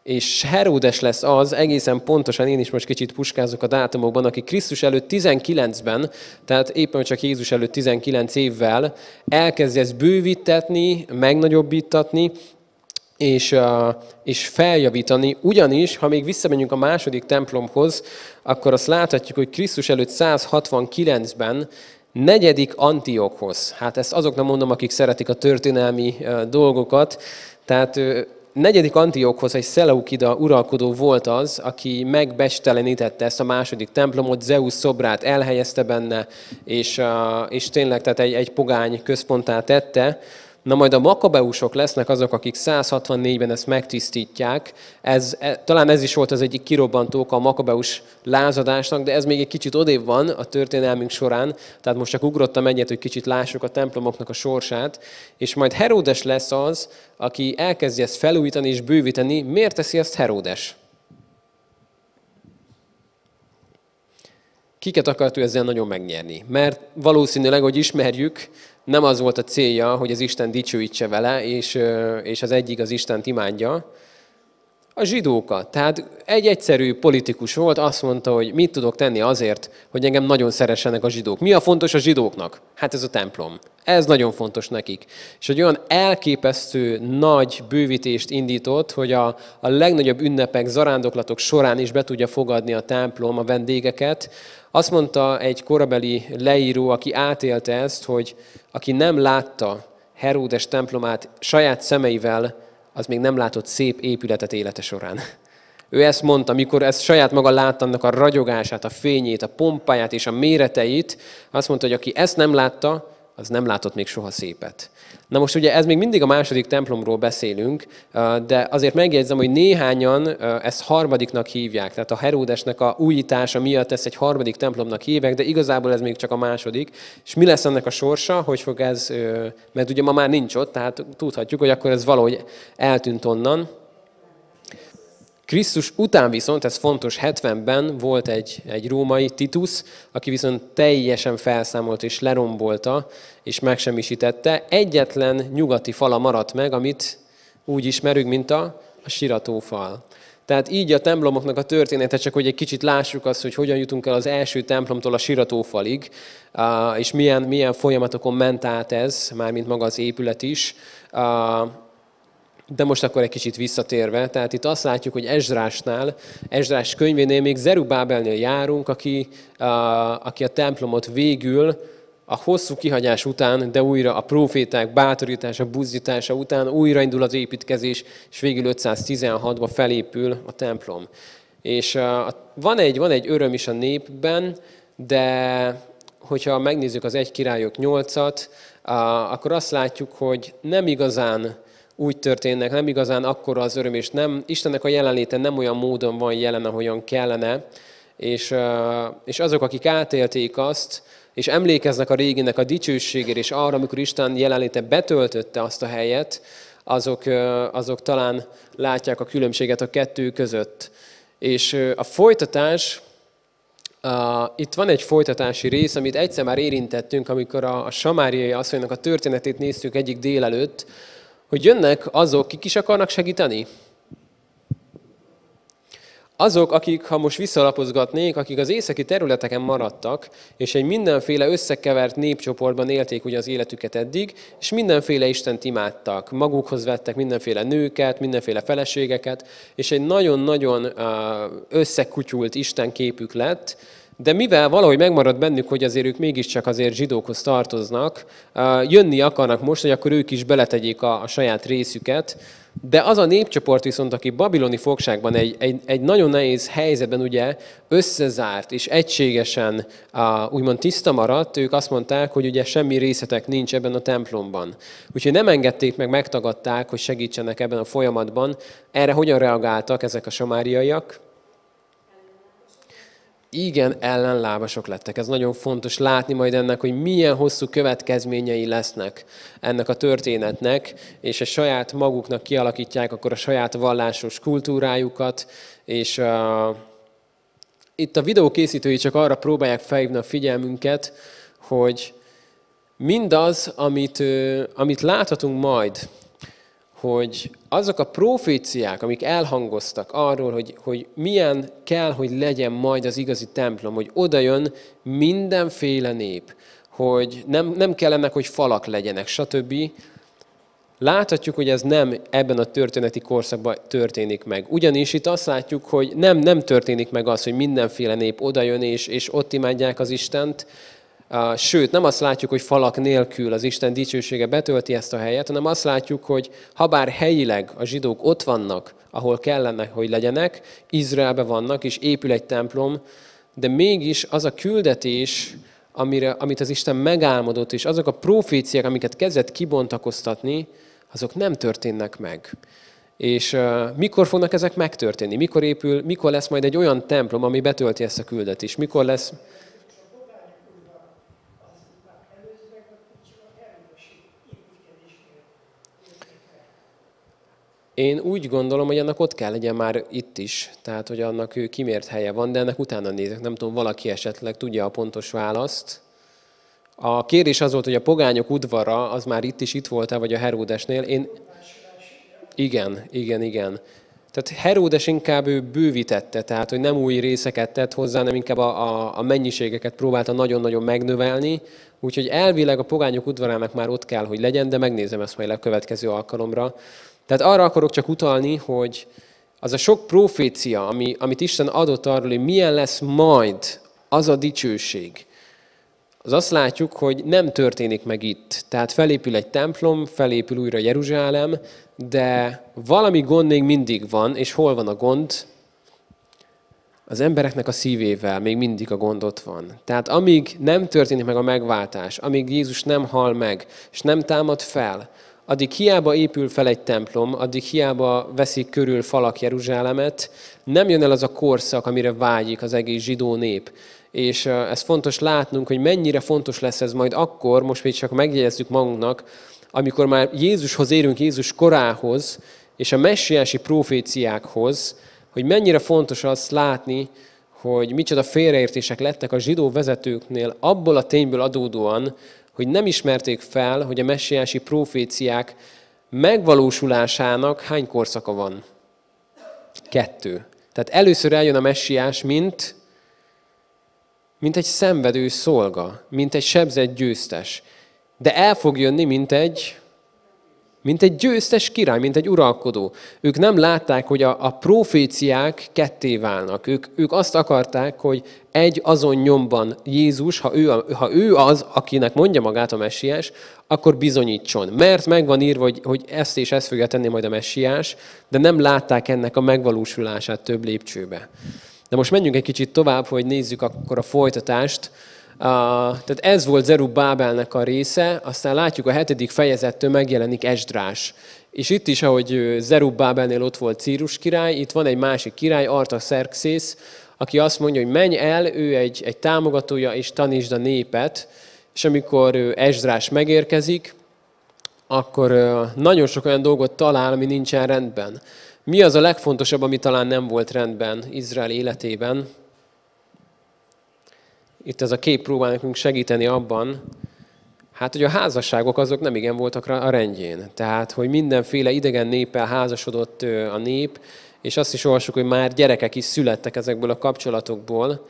és Heródes lesz az, egészen pontosan, én is most kicsit puskázok a dátumokban, aki Krisztus előtt 19-ben, tehát éppen csak Jézus előtt 19 évvel elkezdi ezt bővítetni, megnagyobbítatni, és feljavítani. Ugyanis, ha még visszamegyünk a második templomhoz, akkor azt láthatjuk, hogy Krisztus előtt 169-ben negyedik Antiochhoz. Hát ezt azoknak mondom, akik szeretik a történelmi dolgokat. Tehát negyedik Antiokhozai Szeleukida uralkodó volt az, aki megbestelenítette ezt a második templomot, Zeus szobrát elhelyezte benne, és tényleg tehát egy pogány központtá tette. Na majd a makabeusok lesznek azok, akik 164-ben ezt megtisztítják. Talán ez is volt az egyik kirobbantóka a makabeus lázadásnak, de ez még egy kicsit odébb van a történelmünk során. Tehát most csak ugrottam egyet, hogy kicsit lássuk a templomoknak a sorsát. És majd Heródes lesz az, aki elkezdi ezt felújítani és bővíteni. Miért teszi ezt Heródes? Kiket akart ő ezzel nagyon megnyerni? Mert valószínűleg, hogy ismerjük, nem az volt a célja, hogy az Isten dicsőítse vele, és az egyik az Istent imádja. A zsidókat. Tehát egy egyszerű politikus volt, azt mondta, hogy mit tudok tenni azért, hogy engem nagyon szeressenek a zsidók. Mi a fontos a zsidóknak? Hát ez a templom. Ez nagyon fontos nekik. És egy olyan elképesztő nagy bővítést indított, hogy a legnagyobb ünnepek, zarándoklatok során is be tudja fogadni a templom a vendégeket. Azt mondta egy korabeli leíró, aki átélte ezt, hogy aki nem látta Heródes templomát saját szemeivel, az még nem látott szép épületet élete során. Ő ezt mondta, amikor ezt saját maga látta, annak a ragyogását, a fényét, a pompáját és a méreteit, azt mondta, hogy aki ezt nem látta, az nem látott még soha szépet. Na most ugye ez még mindig a második templomról beszélünk, de azért megjegyzem, hogy néhányan ezt harmadiknak hívják. Tehát a Heródesnek a újítása miatt ezt egy harmadik templomnak hívják, de igazából ez még csak a második. És mi lesz ennek a sorsa, hogy fog ez, mert ugye ma már nincs ott, tehát tudhatjuk, hogy akkor ez valahogy eltűnt onnan. Krisztus után viszont, ez fontos, 70-ben volt egy római Titus, aki viszont teljesen felszámolt és lerombolta, és megsemmisítette. Egyetlen nyugati fala maradt meg, amit úgy ismerünk, mint a siratófal. Tehát így a templomoknak a története, csak hogy egy kicsit lássuk azt, hogy hogyan jutunk el az első templomtól a siratófalig, és milyen folyamatokon ment át ez, mármint maga az épület is. De most akkor egy kicsit visszatérve, tehát itt azt látjuk, hogy Ezsdrás könyvénél még Zerubábelnél járunk, aki a templomot végül a hosszú kihagyás után, de újra a próféták bátorítása, buzdítása után újraindul az építkezés, és végül 516-ba felépül a templom. És van egy öröm is a népben, de hogyha megnézzük az 1 Királyok 8-at, akkor azt látjuk, hogy nem igazán úgy történnek, nem igazán akkora az öröm, és nem, Istennek a jelenléte nem olyan módon van jelen, ahogyan kellene. És azok, akik átélték azt, és emlékeznek a réginek a dicsőségére, és arra, amikor Isten jelenléte betöltötte azt a helyet, azok talán látják a különbséget a kettő között. És a folytatás... Itt van egy folytatási rész, amit egyszer már érintettünk, amikor a samáriai asszonynak a történetét néztük egyik délelőtt, hogy jönnek azok, kik is akarnak segíteni. Azok, akik, ha most visszalapozgatnék, akik az északi területeken maradtak, és egy mindenféle összekevert népcsoportban élték ugye az életüket eddig, és mindenféle Istent imádtak. Magukhoz vettek mindenféle nőket, mindenféle feleségeket, és egy nagyon-nagyon összekutyult Isten képük lett, de mivel valahogy megmaradt bennük, hogy azért ők mégiscsak azért zsidókhoz tartoznak, jönni akarnak most, hogy akkor ők is beletegyék a saját részüket, de az a népcsoport viszont, aki babiloni fogságban egy nagyon nehéz helyzetben ugye összezárt és egységesen úgymond tiszta maradt, ők azt mondták, hogy ugye semmi részetek nincs ebben a templomban. Úgyhogy nem engedték meg, megtagadták, hogy segítsenek ebben a folyamatban. Erre hogyan reagáltak ezek a samáriaiak? Igen, ellenlábasok lettek. Ez nagyon fontos látni majd ennek, hogy milyen hosszú következményei lesznek ennek a történetnek, és a saját maguknak kialakítják akkor a saját vallásos kultúrájukat, és itt a videó készítői csak arra próbálják felhívni a figyelmünket, hogy mindaz, amit láthatunk majd, hogy azok a proféciák, amik elhangoztak arról, hogy milyen kell, hogy legyen majd az igazi templom, hogy oda jön mindenféle nép, hogy nem kell ennek, hogy falak legyenek, stb. Láthatjuk, hogy ez nem ebben a történeti korszakban történik meg. Ugyanis itt azt látjuk, hogy nem történik meg az, hogy mindenféle nép oda jön és ott imádják az Istent, Sőt, nem azt látjuk, hogy falak nélkül az Isten dicsősége betölti ezt a helyet, hanem azt látjuk, hogy habár helyileg a zsidók ott vannak, ahol kellene, hogy legyenek, Izraelben vannak, és épül egy templom, de mégis az a küldetés, amit az Isten megálmodott, és azok a proféciák, amiket kezdett kibontakoztatni, azok nem történnek meg. És mikor fognak ezek megtörténni? Mikor lesz majd egy olyan templom, ami betölti ezt a küldetést? Mikor lesz... Én úgy gondolom, hogy annak ott kell legyen már itt is, tehát hogy annak ő kimért helye van, de ennek utána nézek. Nem tudom, valaki esetleg tudja a pontos választ. A kérdés az volt, hogy a pogányok udvara, az már itt is itt volt-e, vagy a Heródesnél. Igen. Tehát Heródes inkább ő bővítette, tehát hogy nem új részeket tett hozzá, hanem inkább a mennyiségeket próbálta nagyon-nagyon megnövelni. Úgyhogy elvileg a pogányok udvarának már ott kell, hogy legyen, de megnézem ezt majd a következő alkalomra. Tehát arra akarok csak utalni, hogy az a sok profécia, amit Isten adott arról, hogy milyen lesz majd az a dicsőség, az azt látjuk, hogy nem történik meg itt. Tehát felépül egy templom, felépül újra Jeruzsálem, de valami gond még mindig van, és hol van a gond? Az embereknek a szívével még mindig a gond ott van. Tehát amíg nem történik meg a megváltás, amíg Jézus nem hal meg, és nem támad fel, addig hiába épül fel egy templom, addig hiába veszik körül falak Jeruzsálemet, nem jön el az a korszak, amire vágyik az egész zsidó nép. És ez fontos látnunk, hogy mennyire fontos lesz ez majd akkor, most még csak megjegyezzük magunknak, amikor már Jézushoz érünk, Jézus korához, és a messiási proféciákhoz, hogy mennyire fontos azt látni, hogy micsoda félreértések lettek a zsidó vezetőknél abból a tényből adódóan, hogy nem ismerték fel, hogy a messiási proféciák megvalósulásának hány korszaka van? 2. Tehát először eljön a messiás, mint egy szenvedő szolga, mint egy sebzett győztes. De el fog jönni, mint egy győztes király, mint egy uralkodó. Ők nem látták, hogy a proféciák ketté válnak. Ők azt akarták, hogy egy azon nyomban Jézus, ha ő az, akinek mondja magát a messiás, akkor bizonyítson. Mert megvan írva, hogy ezt és ezt fogja tenni majd a messiás, de nem látták ennek a megvalósulását több lépcsőbe. De most menjünk egy kicsit tovább, hogy nézzük akkor a folytatást. Tehát ez volt Zerubbábelnek a része, aztán látjuk a 7. fejezettől megjelenik Ezsdrás. És itt is, ahogy Zerubbábelnél ott volt Círus király, itt van egy másik király, Artaszerxész, aki azt mondja, hogy menj el, ő egy támogatója, és tanítsd a népet. És amikor Ezsdrás megérkezik, akkor nagyon sok olyan dolgot talál, ami nincsen rendben. Mi az a legfontosabb, ami talán nem volt rendben Izrael életében? Itt ez a kép próbál nekünk segíteni abban, hogy a házasságok azok nem igen voltak a rendjén. Tehát, hogy mindenféle idegen néppel házasodott a nép, és azt is olvassuk, hogy már gyerekek is születtek ezekből a kapcsolatokból.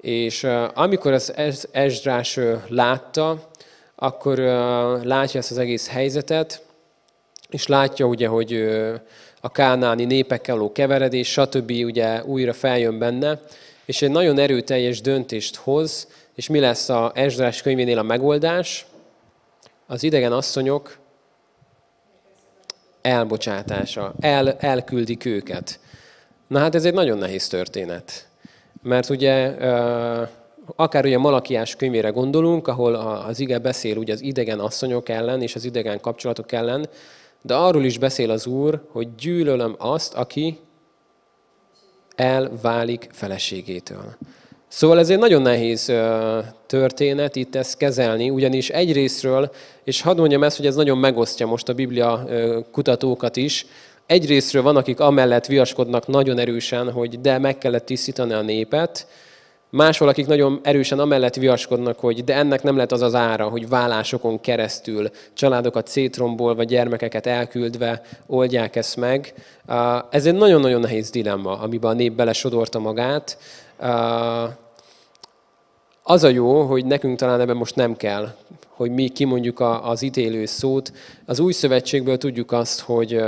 És amikor az Ezsdrás látta, akkor látja ezt az egész helyzetet, és látja ugye, hogy a kánáni népekkel való keveredés, stb. Ugye újra feljön benne, és egy nagyon erőteljes döntést hoz, és mi lesz az Ezsdrás könyvénél a megoldás? Az idegen asszonyok elbocsátása, elküldik őket. Na hát ez egy nagyon nehéz történet, mert ugye akár ugye a Malakiás könyvére gondolunk, ahol az ige beszél ugye az idegen asszonyok ellen és az idegen kapcsolatok ellen, de arról is beszél az Úr, hogy gyűlölöm azt, aki elválik feleségétől. Szóval ez egy nagyon nehéz történet itt ezt kezelni, ugyanis egyrésztről, és hadd mondjam ezt, hogy ez nagyon megosztja most a Biblia kutatókat is, egyrésztről van, akik amellett viaskodnak nagyon erősen, hogy de meg kellett tisztítani a népet, máshol, akik nagyon erősen amellett viaskodnak, hogy de ennek nem lett az az ára, hogy válásokon keresztül családokat szétrombolva, vagy gyermekeket elküldve oldják ezt meg. Ez egy nagyon-nagyon nehéz dilemma, amiben a nép belesodorta magát. Az a jó, hogy nekünk talán ebben most nem kell, hogy mi kimondjuk az ítélő szót. Az új szövetségből tudjuk azt, hogy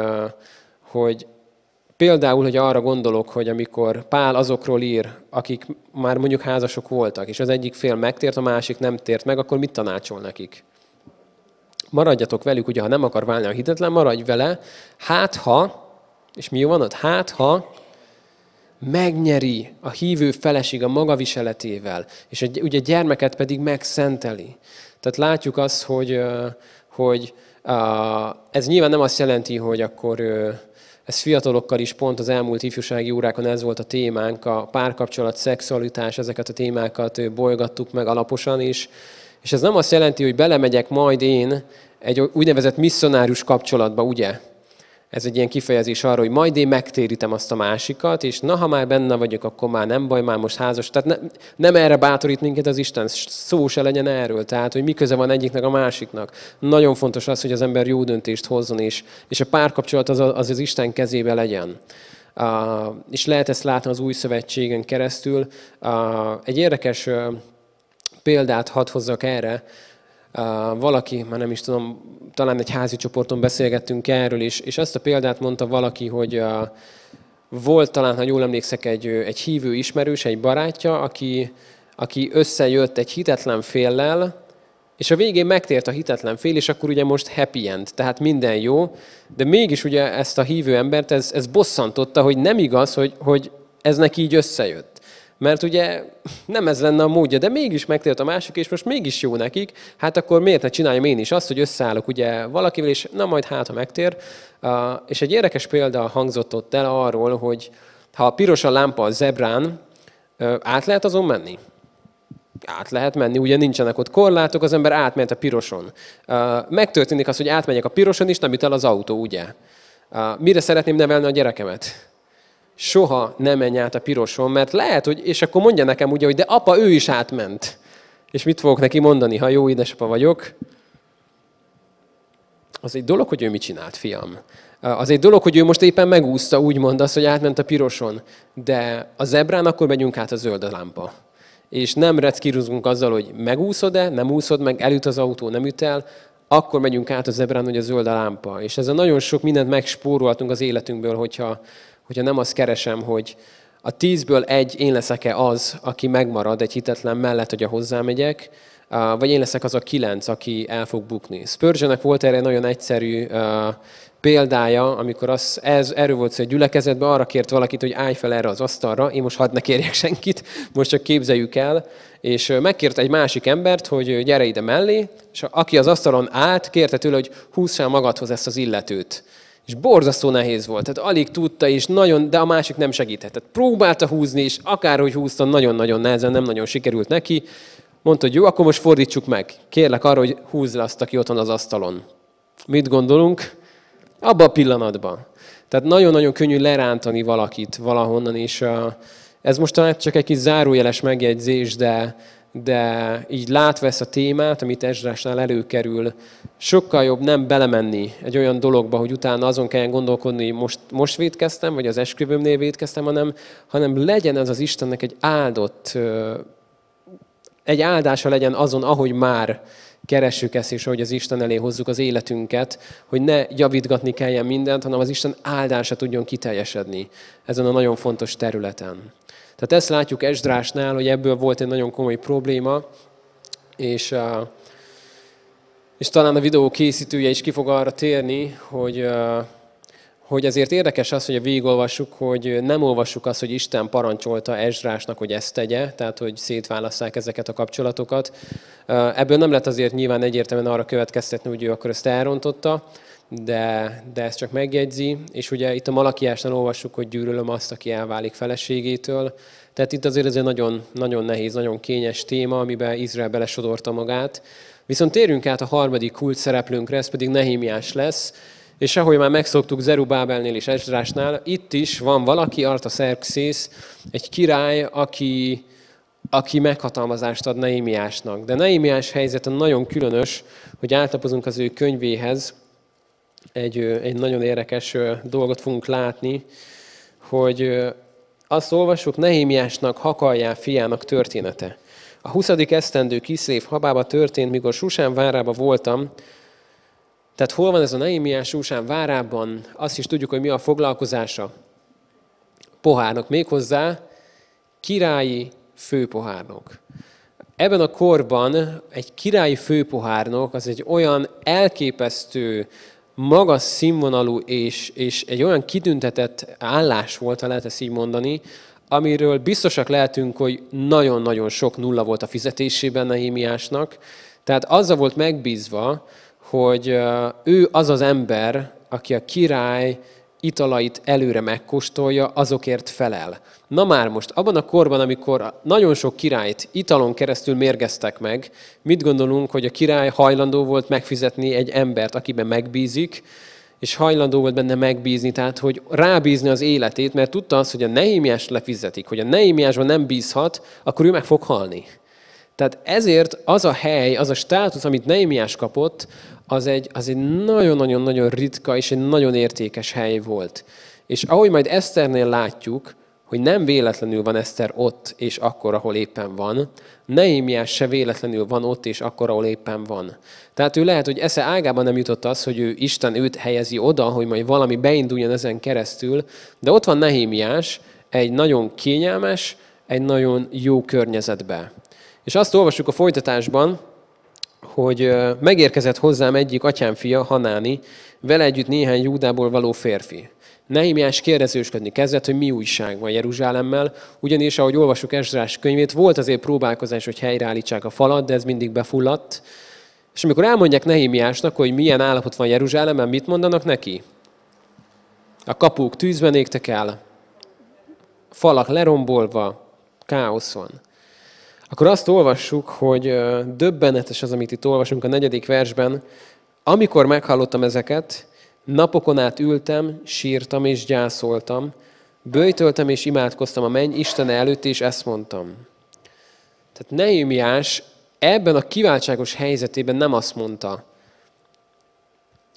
Például, hogy arra gondolok, hogy amikor Pál azokról ír, akik már mondjuk házasok voltak, és az egyik fél megtért, a másik nem tért meg, akkor mit tanácsol nekik? Maradjatok velük, ugye, ha nem akar válni a hitetlen, maradj vele, és mi van ott? Megnyeri a hívő feleség a maga viseletével, és ugye gyermeket pedig megszenteli. Tehát látjuk azt, hogy ez nyilván nem azt jelenti, hogy akkor ez fiatalokkal is pont az elmúlt ifjúsági órákon ez volt a témánk, a párkapcsolat, szexualitás, ezeket a témákat bolygattuk meg alaposan is. És ez nem azt jelenti, hogy belemegyek majd én egy úgynevezett misszionárius kapcsolatba, ugye? Ez egy ilyen kifejezés arra, hogy majd én megtérítem azt a másikat, és na, ha már benne vagyok, akkor már nem baj, már most házas. Tehát nem erre bátorít minket az Isten, szó se legyen erről, tehát, hogy mi köze van egyiknek a másiknak. Nagyon fontos az, hogy az ember jó döntést hozzon, és a párkapcsolat az Isten kezébe legyen. És lehet ezt látni az új szövetségen keresztül. Egy érdekes példát hadd hozzak erre. Valaki, már nem is tudom, talán egy házi csoporton beszélgettünk erről is, és ezt a példát mondta valaki, hogy volt talán, ha jól emlékszek, egy hívő ismerős, egy barátja, aki összejött egy hitetlen féllel, és a végén megtért a hitetlen fél, és akkor ugye most happy end, tehát minden jó, de mégis ugye ezt a hívő embert, ez bosszantotta, hogy nem igaz, hogy ez neki így összejött. Mert ugye nem ez lenne a módja, de mégis megtért a másik, és most mégis jó nekik, hát akkor miért ne csináljam én is azt, hogy összeállok ugye valakivel, és na majd ha megtér. És egy érdekes példa hangzott ott el arról, hogy ha piros a lámpa a zebrán, át lehet azon menni? Át lehet menni, ugye nincsenek ott korlátok, az ember átment a piroson. Megtörténik az, hogy átmegyek a piroson, és nem jut el az autó, ugye? Mire szeretném nevelni a gyerekemet? Soha nem menj át a piroson, mert lehet, hogy, és akkor mondja nekem ugye, hogy de apa, ő is átment. És mit fogok neki mondani, ha jó édesapa vagyok? Az egy dolog, hogy ő mit csinált, fiam. Az egy dolog, hogy ő most éppen megúszta, úgymond azt, hogy átment a piroson. De a zebrán akkor megyünk át a zöld a lámpa. És nem reckírozunk azzal, hogy megúszod-e, nem úszod meg, elüt az autó, nem üt el, akkor megyünk át a zebrán, hogy a zöld a lámpa. És ezzel nagyon sok mindent megspórolhatunk az életünkből, hogyha nem azt keresem, hogy a 10-ből 1 én leszek-e az, aki megmarad egy hitetlen mellett, hogy a hozzámegyek, vagy én leszek az a 9, aki el fog bukni. Spurgeonnek volt erre nagyon egyszerű példája, amikor erről volt szó, hogy gyülekezetben arra kért valakit, hogy állj fel erre az asztalra, én most hadd ne kérjek senkit, most csak képzeljük el, és megkért egy másik embert, hogy gyere ide mellé, és aki az asztalon állt, kérte tőle, hogy húzz el magadhoz ezt az illetőt. És borzasztó nehéz volt, tehát alig tudta, és nagyon, de a másik nem segíthetett. Próbálta húzni, és akárhogy húzta, nagyon-nagyon nehezen, nem nagyon sikerült neki. Mondta, hogy jó, akkor most fordítsuk meg. Kérlek arra, hogy húzz le azt, aki ott van az asztalon. Mit gondolunk? Abba a pillanatban. Tehát nagyon-nagyon könnyű lerántani valakit valahonnan, és ez most talán csak egy kis zárójeles megjegyzés, de így látva ezt a témát, amit Ezsdrásnál előkerül, sokkal jobb nem belemenni egy olyan dologba, hogy utána azon kelljen gondolkodni, most vétkeztem, vagy az esküvőmnél vétkeztem, hanem legyen ez az Istennek egy áldott, egy áldása legyen azon, ahogy már keressük ezt, és ahogy az Isten elé hozzuk az életünket, hogy ne javítgatni kelljen mindent, hanem az Isten áldása tudjon kiteljesedni ezen a nagyon fontos területen. Tehát ezt látjuk Ezsdrásnál, hogy ebből volt egy nagyon komoly probléma, és talán a videó készítője is ki fog arra térni, hogy ezért érdekes az, hogy végigolvassuk, hogy nem olvassuk azt, hogy Isten parancsolta Ezsdrásnak, hogy ezt tegye, tehát hogy szétválasszák ezeket a kapcsolatokat. Ebből nem lett azért nyilván egyértelműen arra következtetni, hogy ő akkor ezt elrontotta, de ezt csak megjegyzi, és ugye itt a Malakiásnál olvassuk, hogy gyűlölöm azt, aki elválik feleségétől. Tehát itt azért ez egy nagyon, nagyon nehéz, nagyon kényes téma, amiben Izrael belesodorta magát. Viszont térjünk át a harmadik kult szereplőnkre, ez pedig Nehémiás lesz, és ahogy már megszoktuk Zerubábelnél és Ezsdrásnál, itt is van valaki, Artaszerxész, egy király, aki meghatalmazást ad Nehémiásnak. De Nehémiás helyzete nagyon különös, hogy átlapozunk az ő könyvéhez, egy nagyon érdekes dolgot fogunk látni, hogy azt olvassuk, Nehémiásnak, Hakaljá fiának története. A 20. esztendő Kiszlév habába történt, mikor Susán várába voltam. Tehát hol van ez a Nehémiás Susán várában? Azt is tudjuk, hogy mi a foglalkozása. pohárnak, méghozzá királyi főpohárnok. Ebben a korban egy királyi főpohárnok az egy olyan elképesztő, magas színvonalú és egy olyan kitüntetett állás volt, ha lehet ezt így mondani, amiről biztosak lehetünk, hogy nagyon-nagyon sok nulla volt a fizetésében Nehémiásnak. Tehát azzal volt megbízva, hogy ő az az ember, aki a király italait előre megkóstolja, azokért felel. Na már most, abban a korban, amikor nagyon sok királyt italon keresztül mérgeztek meg, mit gondolunk, hogy a király hajlandó volt megfizetni egy embert, akiben megbízik, és hajlandó volt benne megbízni, tehát hogy rábízni az életét, mert tudta azt, hogy a Nehémiást lefizetik, hogy a Nehémiásban nem bízhat, akkor ő meg fog halni. Tehát ezért az a hely, az a státusz, amit Nehémiás kapott, az egy nagyon-nagyon-nagyon ritka és egy nagyon értékes hely volt. És ahogy majd Eszternél látjuk, hogy nem véletlenül van Eszter ott és akkor, ahol éppen van, Nehémiás se véletlenül van ott és akkor, ahol éppen van. Tehát ő lehet, hogy esze ágában nem jutott az, hogy ő Isten őt helyezi oda, hogy majd valami beinduljon ezen keresztül, de ott van Nehémiás egy nagyon kényelmes, egy nagyon jó környezetben. És azt olvassuk a folytatásban, hogy megérkezett hozzám egyik atyám fia, Hanáni, vele együtt néhány Júdából való férfi. Nehémiás kérdezősködni kezdett, hogy mi újság van Jeruzsálemmel, ugyanis, ahogy olvassuk Ezsdrás könyvét, volt azért próbálkozás, hogy helyreállítsák a falat, de ez mindig befulladt. És amikor elmondják Nehémiásnak, hogy milyen állapot van Jeruzsálemmel, mit mondanak neki? A kapuk tűzben égtek el, falak lerombolva, káosz van. Akkor azt olvassuk, hogy döbbenetes az, amit itt olvasunk a 4. versben. Amikor meghallottam ezeket, napokon át ültem, sírtam és gyászoltam, böjtöltem és imádkoztam a menny Istene előtt, és ezt mondtam. Tehát Nehémiás ebben a kiváltságos helyzetében nem azt mondta,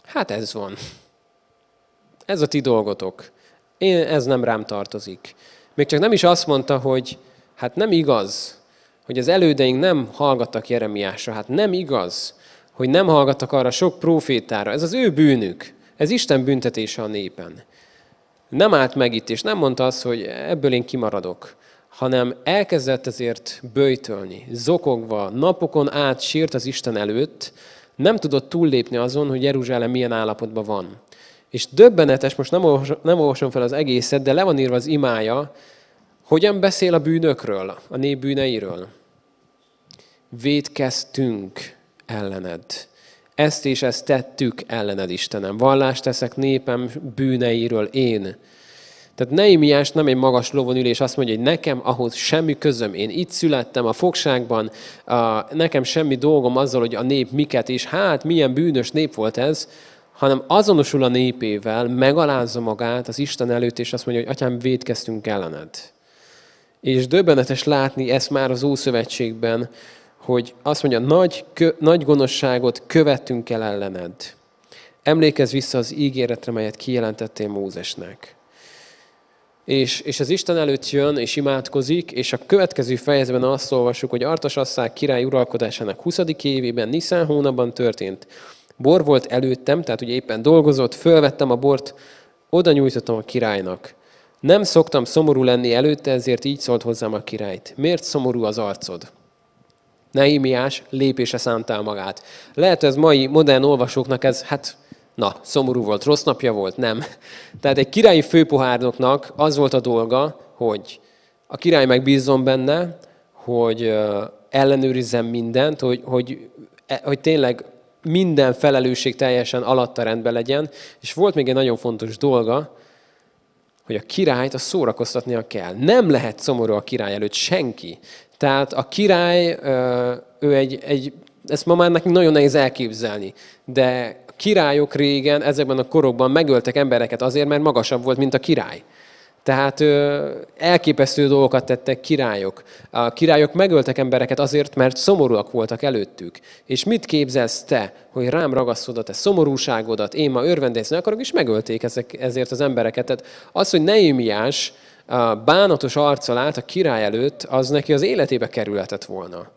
hát ez van, ez a ti dolgotok, ez nem rám tartozik. Még csak nem is azt mondta, hogy hát nem igaz, hogy az elődeink nem hallgattak Jeremiásra. Hát nem igaz, hogy nem hallgattak arra sok prófétára. Ez az ő bűnük. Ez Isten büntetése a népen. Nem állt meg itt, és nem mondta azt, hogy ebből én kimaradok, hanem elkezdett ezért böjtölni, zokogva, napokon át sírt az Isten előtt, nem tudott túllépni azon, hogy Jeruzsálem milyen állapotban van. És döbbenetes, most nem olvasom fel az egészet, de le van írva az imája, hogyan beszél a bűnökről, a nép bűneiről. Vétkeztünk ellened. Ezt és ezt tettük ellened, Istenem. Vallást teszek népem bűneiről én. Tehát Nehémiás nem egy magas lovon ül, és azt mondja, hogy nekem ahhoz semmi közöm. Én itt születtem a fogságban, nekem semmi dolgom azzal, hogy a nép miket, és hát milyen bűnös nép volt ez, hanem azonosul a népével, megalázza magát az Isten előtt, és azt mondja, hogy atyám, vétkeztünk ellened. És döbbenetes látni ezt már az Ószövetségben, hogy azt mondja, nagy gonoszságot követtünk el ellened. Emlékezz vissza az ígéretre, melyet kijelentettél Mózesnek. És az Isten előtt jön, és imádkozik, és a következő fejezetben azt olvassuk, hogy Artasasszák király uralkodásának 20. évében, Niszán hónapban történt. Bor volt előttem, tehát ugye éppen dolgozott, fölvettem a bort, oda nyújtottam a királynak. Nem szoktam szomorú lenni előtte, ezért így szólt hozzám a királyt. Miért szomorú az arcod? Nehémiás lépésre szántál magát. Lehet, hogy ez mai modern olvasóknak ez, szomorú volt, rossz napja volt, nem. Tehát egy királyi főpohárnoknak az volt a dolga, hogy a király megbízzon benne, hogy ellenőrizzem mindent, hogy tényleg minden felelősség teljesen alatta rendben legyen. És volt még egy nagyon fontos dolga, hogy a királyt azt szórakoztatnia kell. Nem lehet szomorú a király előtt senki. Tehát a király, ezt ma már nekünk nagyon nehéz elképzelni, de a királyok régen ezekben a korokban megöltek embereket azért, mert magasabb volt, mint a király. Tehát elképesztő dolgokat tettek királyok. A királyok megöltek embereket azért, mert szomorúak voltak előttük. És mit képzelsz te, hogy rám ragasztod a te szomorúságodat, én ma örvendezni akarok, és megölték ezért az embereket. Tehát az, hogy Nehémiás bánatos arccal állt a király előtt, az neki az életébe kerülhetett volna.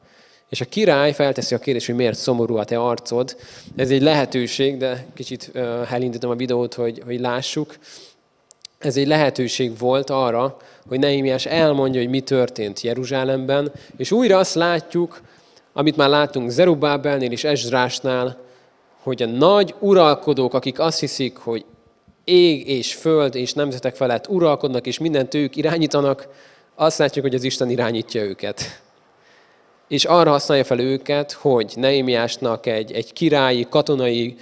És a király felteszi a kérdést, hogy miért szomorú a te arcod. Ez egy lehetőség, de kicsit elindítom a videót, hogy lássuk. Ez egy lehetőség volt arra, hogy Nehémiás elmondja, hogy mi történt Jeruzsálemben, és újra azt látjuk, amit már láttunk Zerubbábelnél és Ezsdrásnál, hogy a nagy uralkodók, akik azt hiszik, hogy ég és föld és nemzetek felett uralkodnak, és mindent ők irányítanak, azt látjuk, hogy az Isten irányítja őket. És arra használja fel őket, hogy Nehémiásnak egy királyi, katonai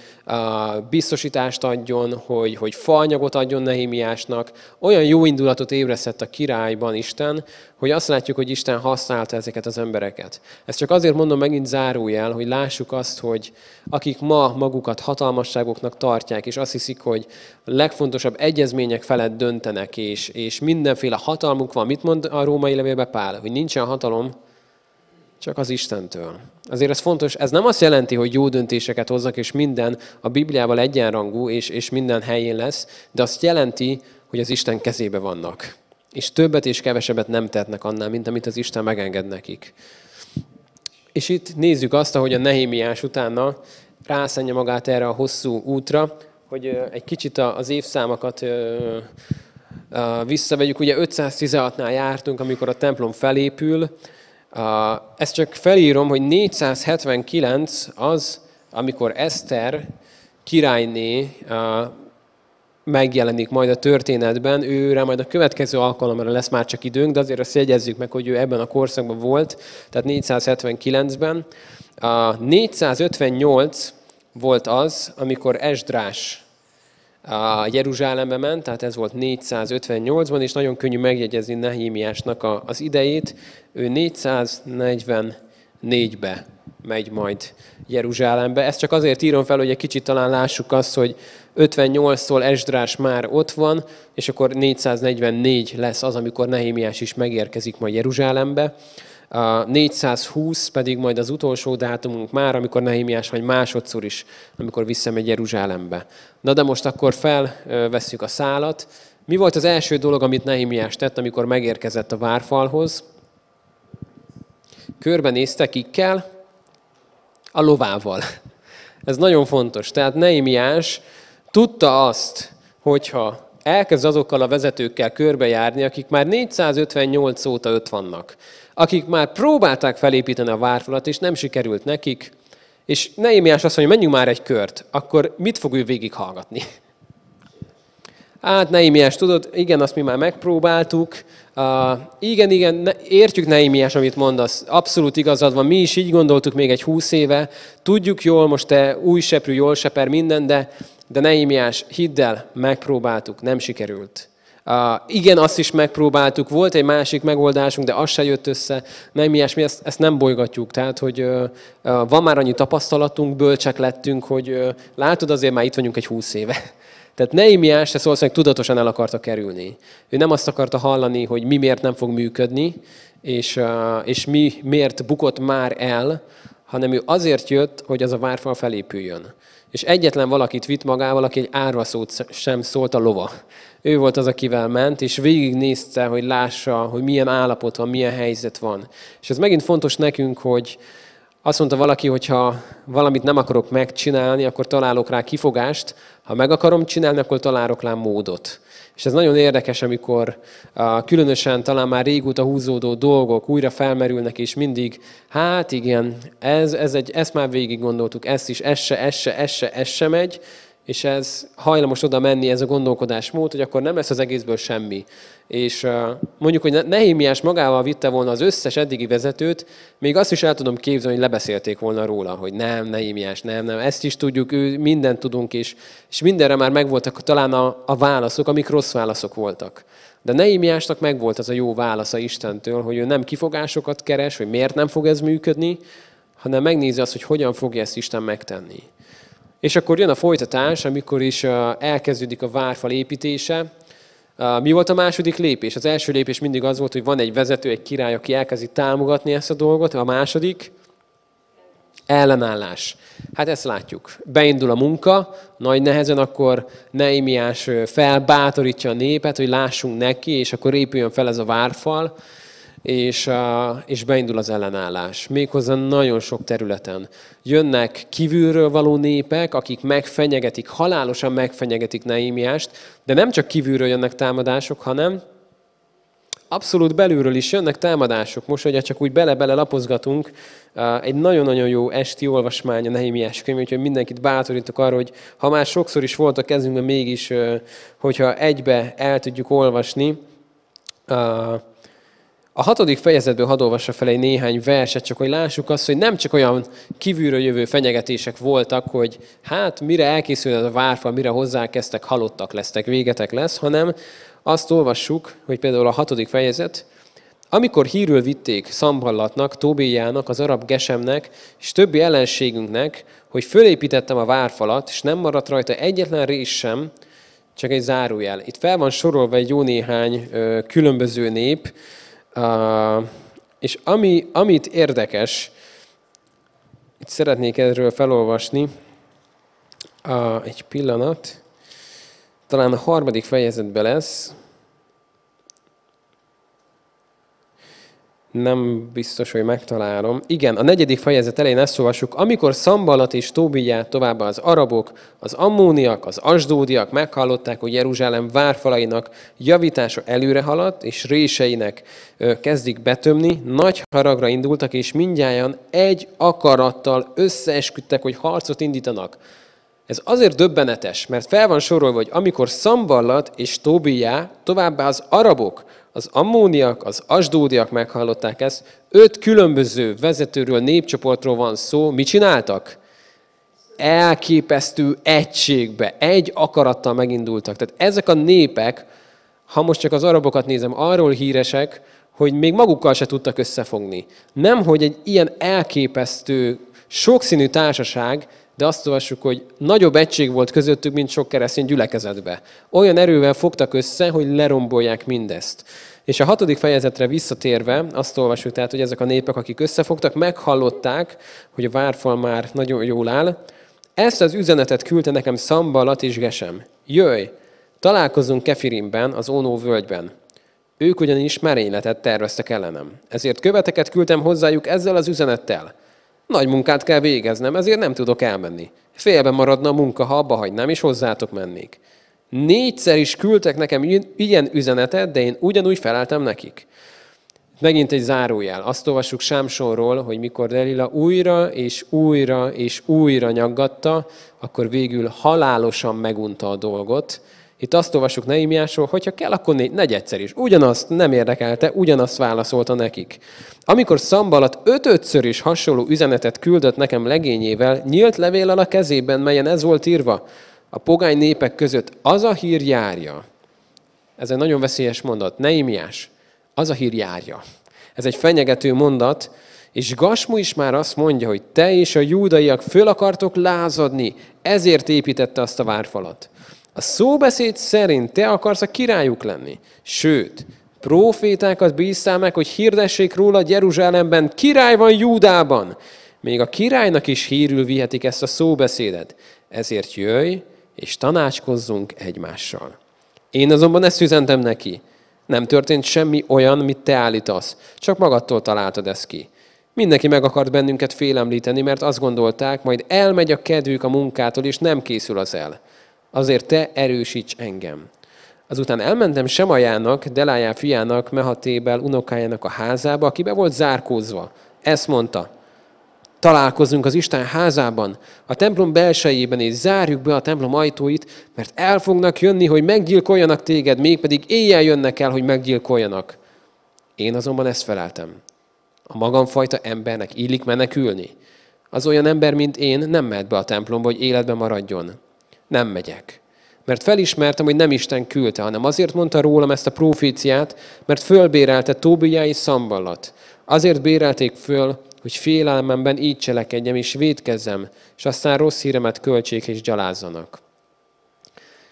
biztosítást adjon, hogy faanyagot adjon Nehémiásnak. Olyan jó indulatot ébresztett a királyban Isten, hogy azt látjuk, hogy Isten használta ezeket az embereket. Ezt csak azért mondom megint zárójel, hogy lássuk azt, hogy akik ma magukat hatalmasságoknak tartják, és azt hiszik, hogy a legfontosabb egyezmények felett döntenek, és mindenféle hatalmuk van. Mit mond a római levélben Pál? Hogy nincsen hatalom, csak az Istentől. Azért ez fontos, ez nem azt jelenti, hogy jó döntéseket hozzak, és minden a Bibliával egyenrangú, és minden helyén lesz, de azt jelenti, hogy az Isten kezébe vannak. És többet és kevesebbet nem tehetnek annál, mint amit az Isten megenged nekik. És itt nézzük azt, ahogy a Nehémiás utána rászánja magát erre a hosszú útra, hogy egy kicsit az évszámokat visszavegyük. Ugye 516-nál jártunk, amikor a templom felépül. Ezt csak felírom, hogy 479 az, amikor Eszter királyné megjelenik majd a történetben, őre majd a következő alkalomra lesz már csak időnk, de azért azt jegyezzük meg, hogy ő ebben a korszakban volt, tehát 479-ben. 458 volt az, amikor Ezsdrás Jeruzsálembe ment, tehát ez volt 458-ban, és nagyon könnyű megjegyezni Nehémiásnak az idejét. Ő 444-be megy majd Jeruzsálembe. Ezt csak azért írom fel, hogy egy kicsit talán lássuk azt, hogy 58-tól Ezsdrás már ott van, és akkor 444 lesz az, amikor Nehémiás is megérkezik majd Jeruzsálembe. A 420 pedig majd az utolsó dátumunk már, amikor Nehémiás vagy másodszor is, amikor visszamegy Jeruzsálembe. Na de most akkor felvesszük a szálat. Mi volt az első dolog, amit Nehémiás tett, amikor megérkezett a várfalhoz? Körbenézte kikkel? A lovával. Ez nagyon fontos. Tehát Nehémiás tudta azt, hogyha elkezd azokkal a vezetőkkel körbejárni, akik már 458 óta ott vannak, akik már próbálták felépíteni a várfalat, és nem sikerült nekik, és Nehémiás azt mondja, menjünk már egy kört, akkor mit fog ő végighallgatni? Hát Nehémiás, tudod, igen, azt mi már megpróbáltuk, igen, értjük Nehémiás, amit mondasz, abszolút igazad van, mi is így gondoltuk még egy 20 éve, tudjuk jól, most te új seprű, jól seper minden, de Nehémiás, hidd el, megpróbáltuk, nem sikerült. Igen, azt is megpróbáltuk, volt egy másik megoldásunk, de az se jött össze. Nehémiás, mi ezt nem bolygatjuk, tehát, hogy van már annyi tapasztalatunk, bölcsek lettünk, hogy látod, azért már itt vagyunk egy 20 éve. Tehát Nehémiás ezt valószínűleg tudatosan el akarta kerülni. Ő nem azt akarta hallani, hogy mi miért nem fog működni, és mi miért bukott már el, hanem ő azért jött, hogy az a várfal felépüljön. És egyetlen valakit vitt magával, aki egy árva szót sem szólt, a lova. Ő volt az, akivel ment, és végignézte, hogy lássa, hogy milyen állapot van, milyen helyzet van. És ez megint fontos nekünk, hogy azt mondta valaki, hogy ha valamit nem akarok megcsinálni, akkor találok rá kifogást, ha meg akarom csinálni, akkor találok rá módot. És ez nagyon érdekes, amikor különösen talán már régóta húzódó dolgok újra felmerülnek, és mindig, hát igen, ezt már végig gondoltuk, ezt is, ez se megy, és ez hajlamos oda menni, ez a gondolkodásmód, hogy akkor nem lesz az egészből semmi. És mondjuk, hogy Nehémiás magával vitte volna az összes eddigi vezetőt, még azt is el tudom képzelni, hogy lebeszélték volna róla, hogy nem, Nehémiás, nem, ezt is tudjuk, ő mindent tudunk, és mindenre már megvoltak talán a válaszok, amik rossz válaszok voltak. De Nehémiásnak megvolt az a jó válasza Istentől, hogy ő nem kifogásokat keres, hogy miért nem fog ez működni, hanem megnézi azt, hogy hogyan fogja ezt Isten megtenni. És akkor jön a folytatás, amikor is elkezdődik a várfal építése. Mi volt a második lépés? Az első lépés mindig az volt, hogy van egy vezető, egy király, aki elkezdi támogatni ezt a dolgot. A második? Ellenállás. Hát ezt látjuk. Beindul a munka, nagy nehezen, akkor Nehémiás felbátorítja a népet, hogy lássunk neki, és akkor épüljön fel ez a várfal. és beindul az ellenállás. Méghozzá nagyon sok területen. Jönnek kívülről való népek, akik megfenyegetik, halálosan megfenyegetik Nehémiást, de nem csak kívülről jönnek támadások, hanem abszolút belülről is jönnek támadások. Most, hogyha csak úgy bele-bele lapozgatunk, egy nagyon-nagyon jó esti olvasmány a Nehémiás könyv, úgyhogy mindenkit bátorítok arra, hogy ha már sokszor is volt a kezünkben, mégis, hogyha egybe el tudjuk olvasni. A 6. fejezetből hadd olvassa fel egy néhány verset, csak hogy lássuk azt, hogy nem csak olyan kívülről jövő fenyegetések voltak, hogy hát mire elkészülhet a várfal, mire hozzákezdtek, halottak lesztek, végetek lesz, hanem azt olvassuk, hogy például a 6. fejezet, amikor hírül vitték Szamballatnak, Tóbiának, az arab Gesemnek és többi ellenségünknek, hogy fölépítettem a várfalat, és nem maradt rajta egyetlen rész sem, csak egy zárójel. Itt fel van sorolva egy jó néhány különböző nép, és amit érdekes, itt szeretnék erről felolvasni, egy pillanat, talán a 3. fejezetben lesz, nem biztos, hogy megtalálom. Igen, a 4. fejezet elején ezt olvassuk. Amikor Szamballat és Tóbiát, továbbá az arabok, az ammóniak, az asdódiak meghallották, hogy Jeruzsálem várfalainak javítása előre haladt, és réseinek kezdik betömni, nagy haragra indultak, és mindnyájan egy akarattal összeesküdtek, hogy harcot indítanak. Ez azért döbbenetes, mert fel van sorolva, hogy amikor Szamballat és Tóbiá, továbbá az arabok, az ammóniak, az asdódiak meghallották ezt, 5 különböző vezetőről, népcsoportról van szó, mit csináltak? Elképesztő egységbe, egy akarattal megindultak. Tehát ezek a népek, ha most csak az arabokat nézem, arról híresek, hogy még magukkal se tudtak összefogni. Nemhogy egy ilyen elképesztő, sokszínű társaság, de azt olvassuk, hogy nagyobb egység volt közöttük, mint sok keresztény gyülekezetbe. Olyan erővel fogtak össze, hogy lerombolják mindezt. És a 6. fejezetre visszatérve azt olvassuk, tehát, hogy ezek a népek, akik összefogtak, meghallották, hogy a várfal már nagyon jól áll. Ezt az üzenetet küldte nekem Szamballat és Gesem. Jöjj, találkozunk Kefirimben, az Ónó völgyben. Ők ugyanis merényletet terveztek ellenem. Ezért követeket küldtem hozzájuk ezzel az üzenettel. Nagy munkát kell végeznem, ezért nem tudok elmenni. Félbe maradna a munka, ha abba hagynám, és hozzátok mennék. 4-szer is küldtek nekem ilyen üzenetet, de én ugyanúgy feleltem nekik. Megint egy zárójel. Azt olvassuk Sámsonról, hogy mikor Delila újra és újra és újra nyaggatta, akkor végül halálosan megunta a dolgot. Itt azt olvassuk Nehémiásról, hogyha kell, akkor 4-szer is. Ugyanazt nem érdekelte, ugyanazt válaszolta nekik. Amikor Szamballat 5-ször is hasonló üzenetet küldött nekem legényével, nyílt levéllel a kezében, melyen ez volt írva, a pogány népek között az a hír járja. Ez egy nagyon veszélyes mondat. Nehémiás, az a hír járja. Ez egy fenyegető mondat, és Gasmu is már azt mondja, hogy te és a júdaiak föl akartok lázadni, ezért építette azt a várfalat. A szóbeszéd szerint te akarsz a királyuk lenni. Sőt, prófétákat bíztál meg, hogy hirdessék róla Jeruzsálemben, király van Júdában. Még a királynak is hírül vihetik ezt a szóbeszédet. Ezért jöjj, és tanácskozzunk egymással. Én azonban ezt üzentem neki. Nem történt semmi olyan, mit te állítasz. Csak magadtól találtad ezt ki. Mindenki meg akart bennünket félemlíteni, mert azt gondolták, majd elmegy a kedvük a munkától, és nem készül az el. Azért te erősíts engem. Azután elmentem Semajának, Delájá fiának, Mehatébel unokájának a házába, aki be volt zárkózva. Ezt mondta, találkozzunk az Isten házában, a templom belsejében, és zárjuk be a templom ajtóit, mert el fognak jönni, hogy meggyilkoljanak téged, mégpedig éjjel jönnek el, hogy meggyilkoljanak. Én azonban ezt feleltem. A magamfajta embernek illik menekülni. Az olyan ember, mint én, nem mehet be a templomba, hogy életben maradjon. Nem megyek. Mert felismertem, hogy nem Isten küldte, hanem azért mondta rólam ezt a proféciát, mert fölbérelte Tóbiá és Szamballat. Azért bérelték föl, hogy félelmemben így cselekedjem és vétkezzem, és aztán rossz híremet költsék és gyalázzanak.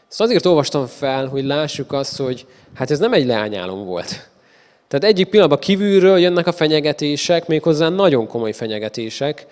Ezt azért olvastam fel, hogy lássuk azt, hogy hát ez nem egy leányálom volt. Tehát egyik pillanatban kívülről jönnek a fenyegetések, méghozzá nagyon komoly fenyegetések.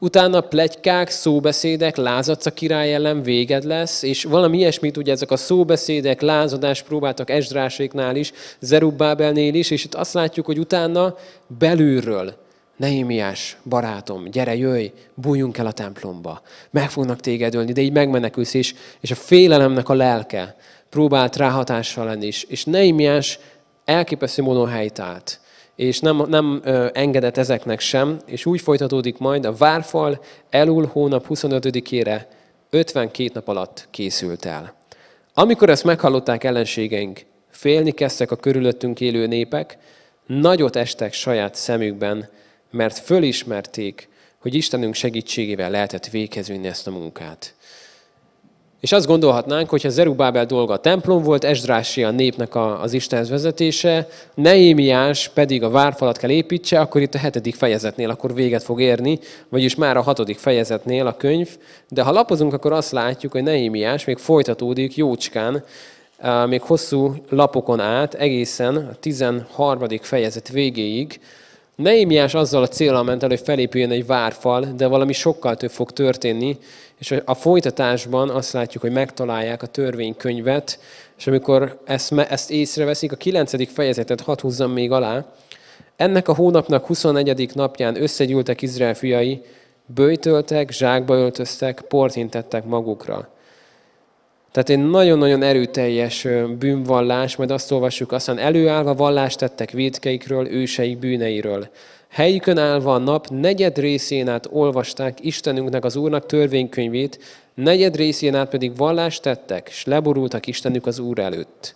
Utána pletykák, szóbeszédek, lázadsz a király ellen, véged lesz, és valami ilyesmit ugye ezek a szóbeszédek, lázadás próbáltak Ezsdráséknál is, Zerubbábelnél is, és itt azt látjuk, hogy utána belülről, Nehémiás, barátom, gyere, jöjj, bújjunk el a templomba, meg fognak téged ölni, de így megmenekülsz is, és a félelemnek a lelke próbált ráhatással lenni is, és Nehémiás elképesztő módon helytált. És nem engedett ezeknek sem, és úgy folytatódik majd, a várfal elul hónap 25-ére 52 nap alatt készült el. Amikor ezt meghallották ellenségeink, félni kezdtek a körülöttünk élő népek, nagyot estek saját szemükben, mert fölismerték, hogy Istenünk segítségével lehetett végezvinni ezt a munkát. És azt gondolhatnánk, hogyha Zerubbábel dolga a templom volt, Ezsdrási a népnek az Istenhez vezetése, Nehémiás pedig a várfalat kell építse, akkor itt a 7. fejezetnél akkor véget fog érni, vagyis már a 6. fejezetnél a könyv. De ha lapozunk, akkor azt látjuk, hogy Nehémiás még folytatódik jócskán, még hosszú lapokon át, egészen a 13. fejezet végéig. Nehémiás azzal a céllal ment el, hogy felépüljön egy várfal, de valami sokkal több fog történni, és a folytatásban azt látjuk, hogy megtalálják a törvénykönyvet, és amikor ezt észreveszik, a 9. fejezetet hadd húzzam még alá. Ennek a hónapnak 24. napján összegyűltek Izrael fiai, böjtöltek, zsákba öltöztek, port hintettek magukra. Tehát egy nagyon-nagyon erőteljes bűnvallás, majd azt olvassuk, aztán előállva vallást tettek vétkeikről, őseik bűneiről. Helyükön állva a nap negyed részén át olvasták Istenünknek, az Úrnak törvénykönyvét, negyed részén át pedig vallást tettek, s leborultak Istenük az Úr előtt.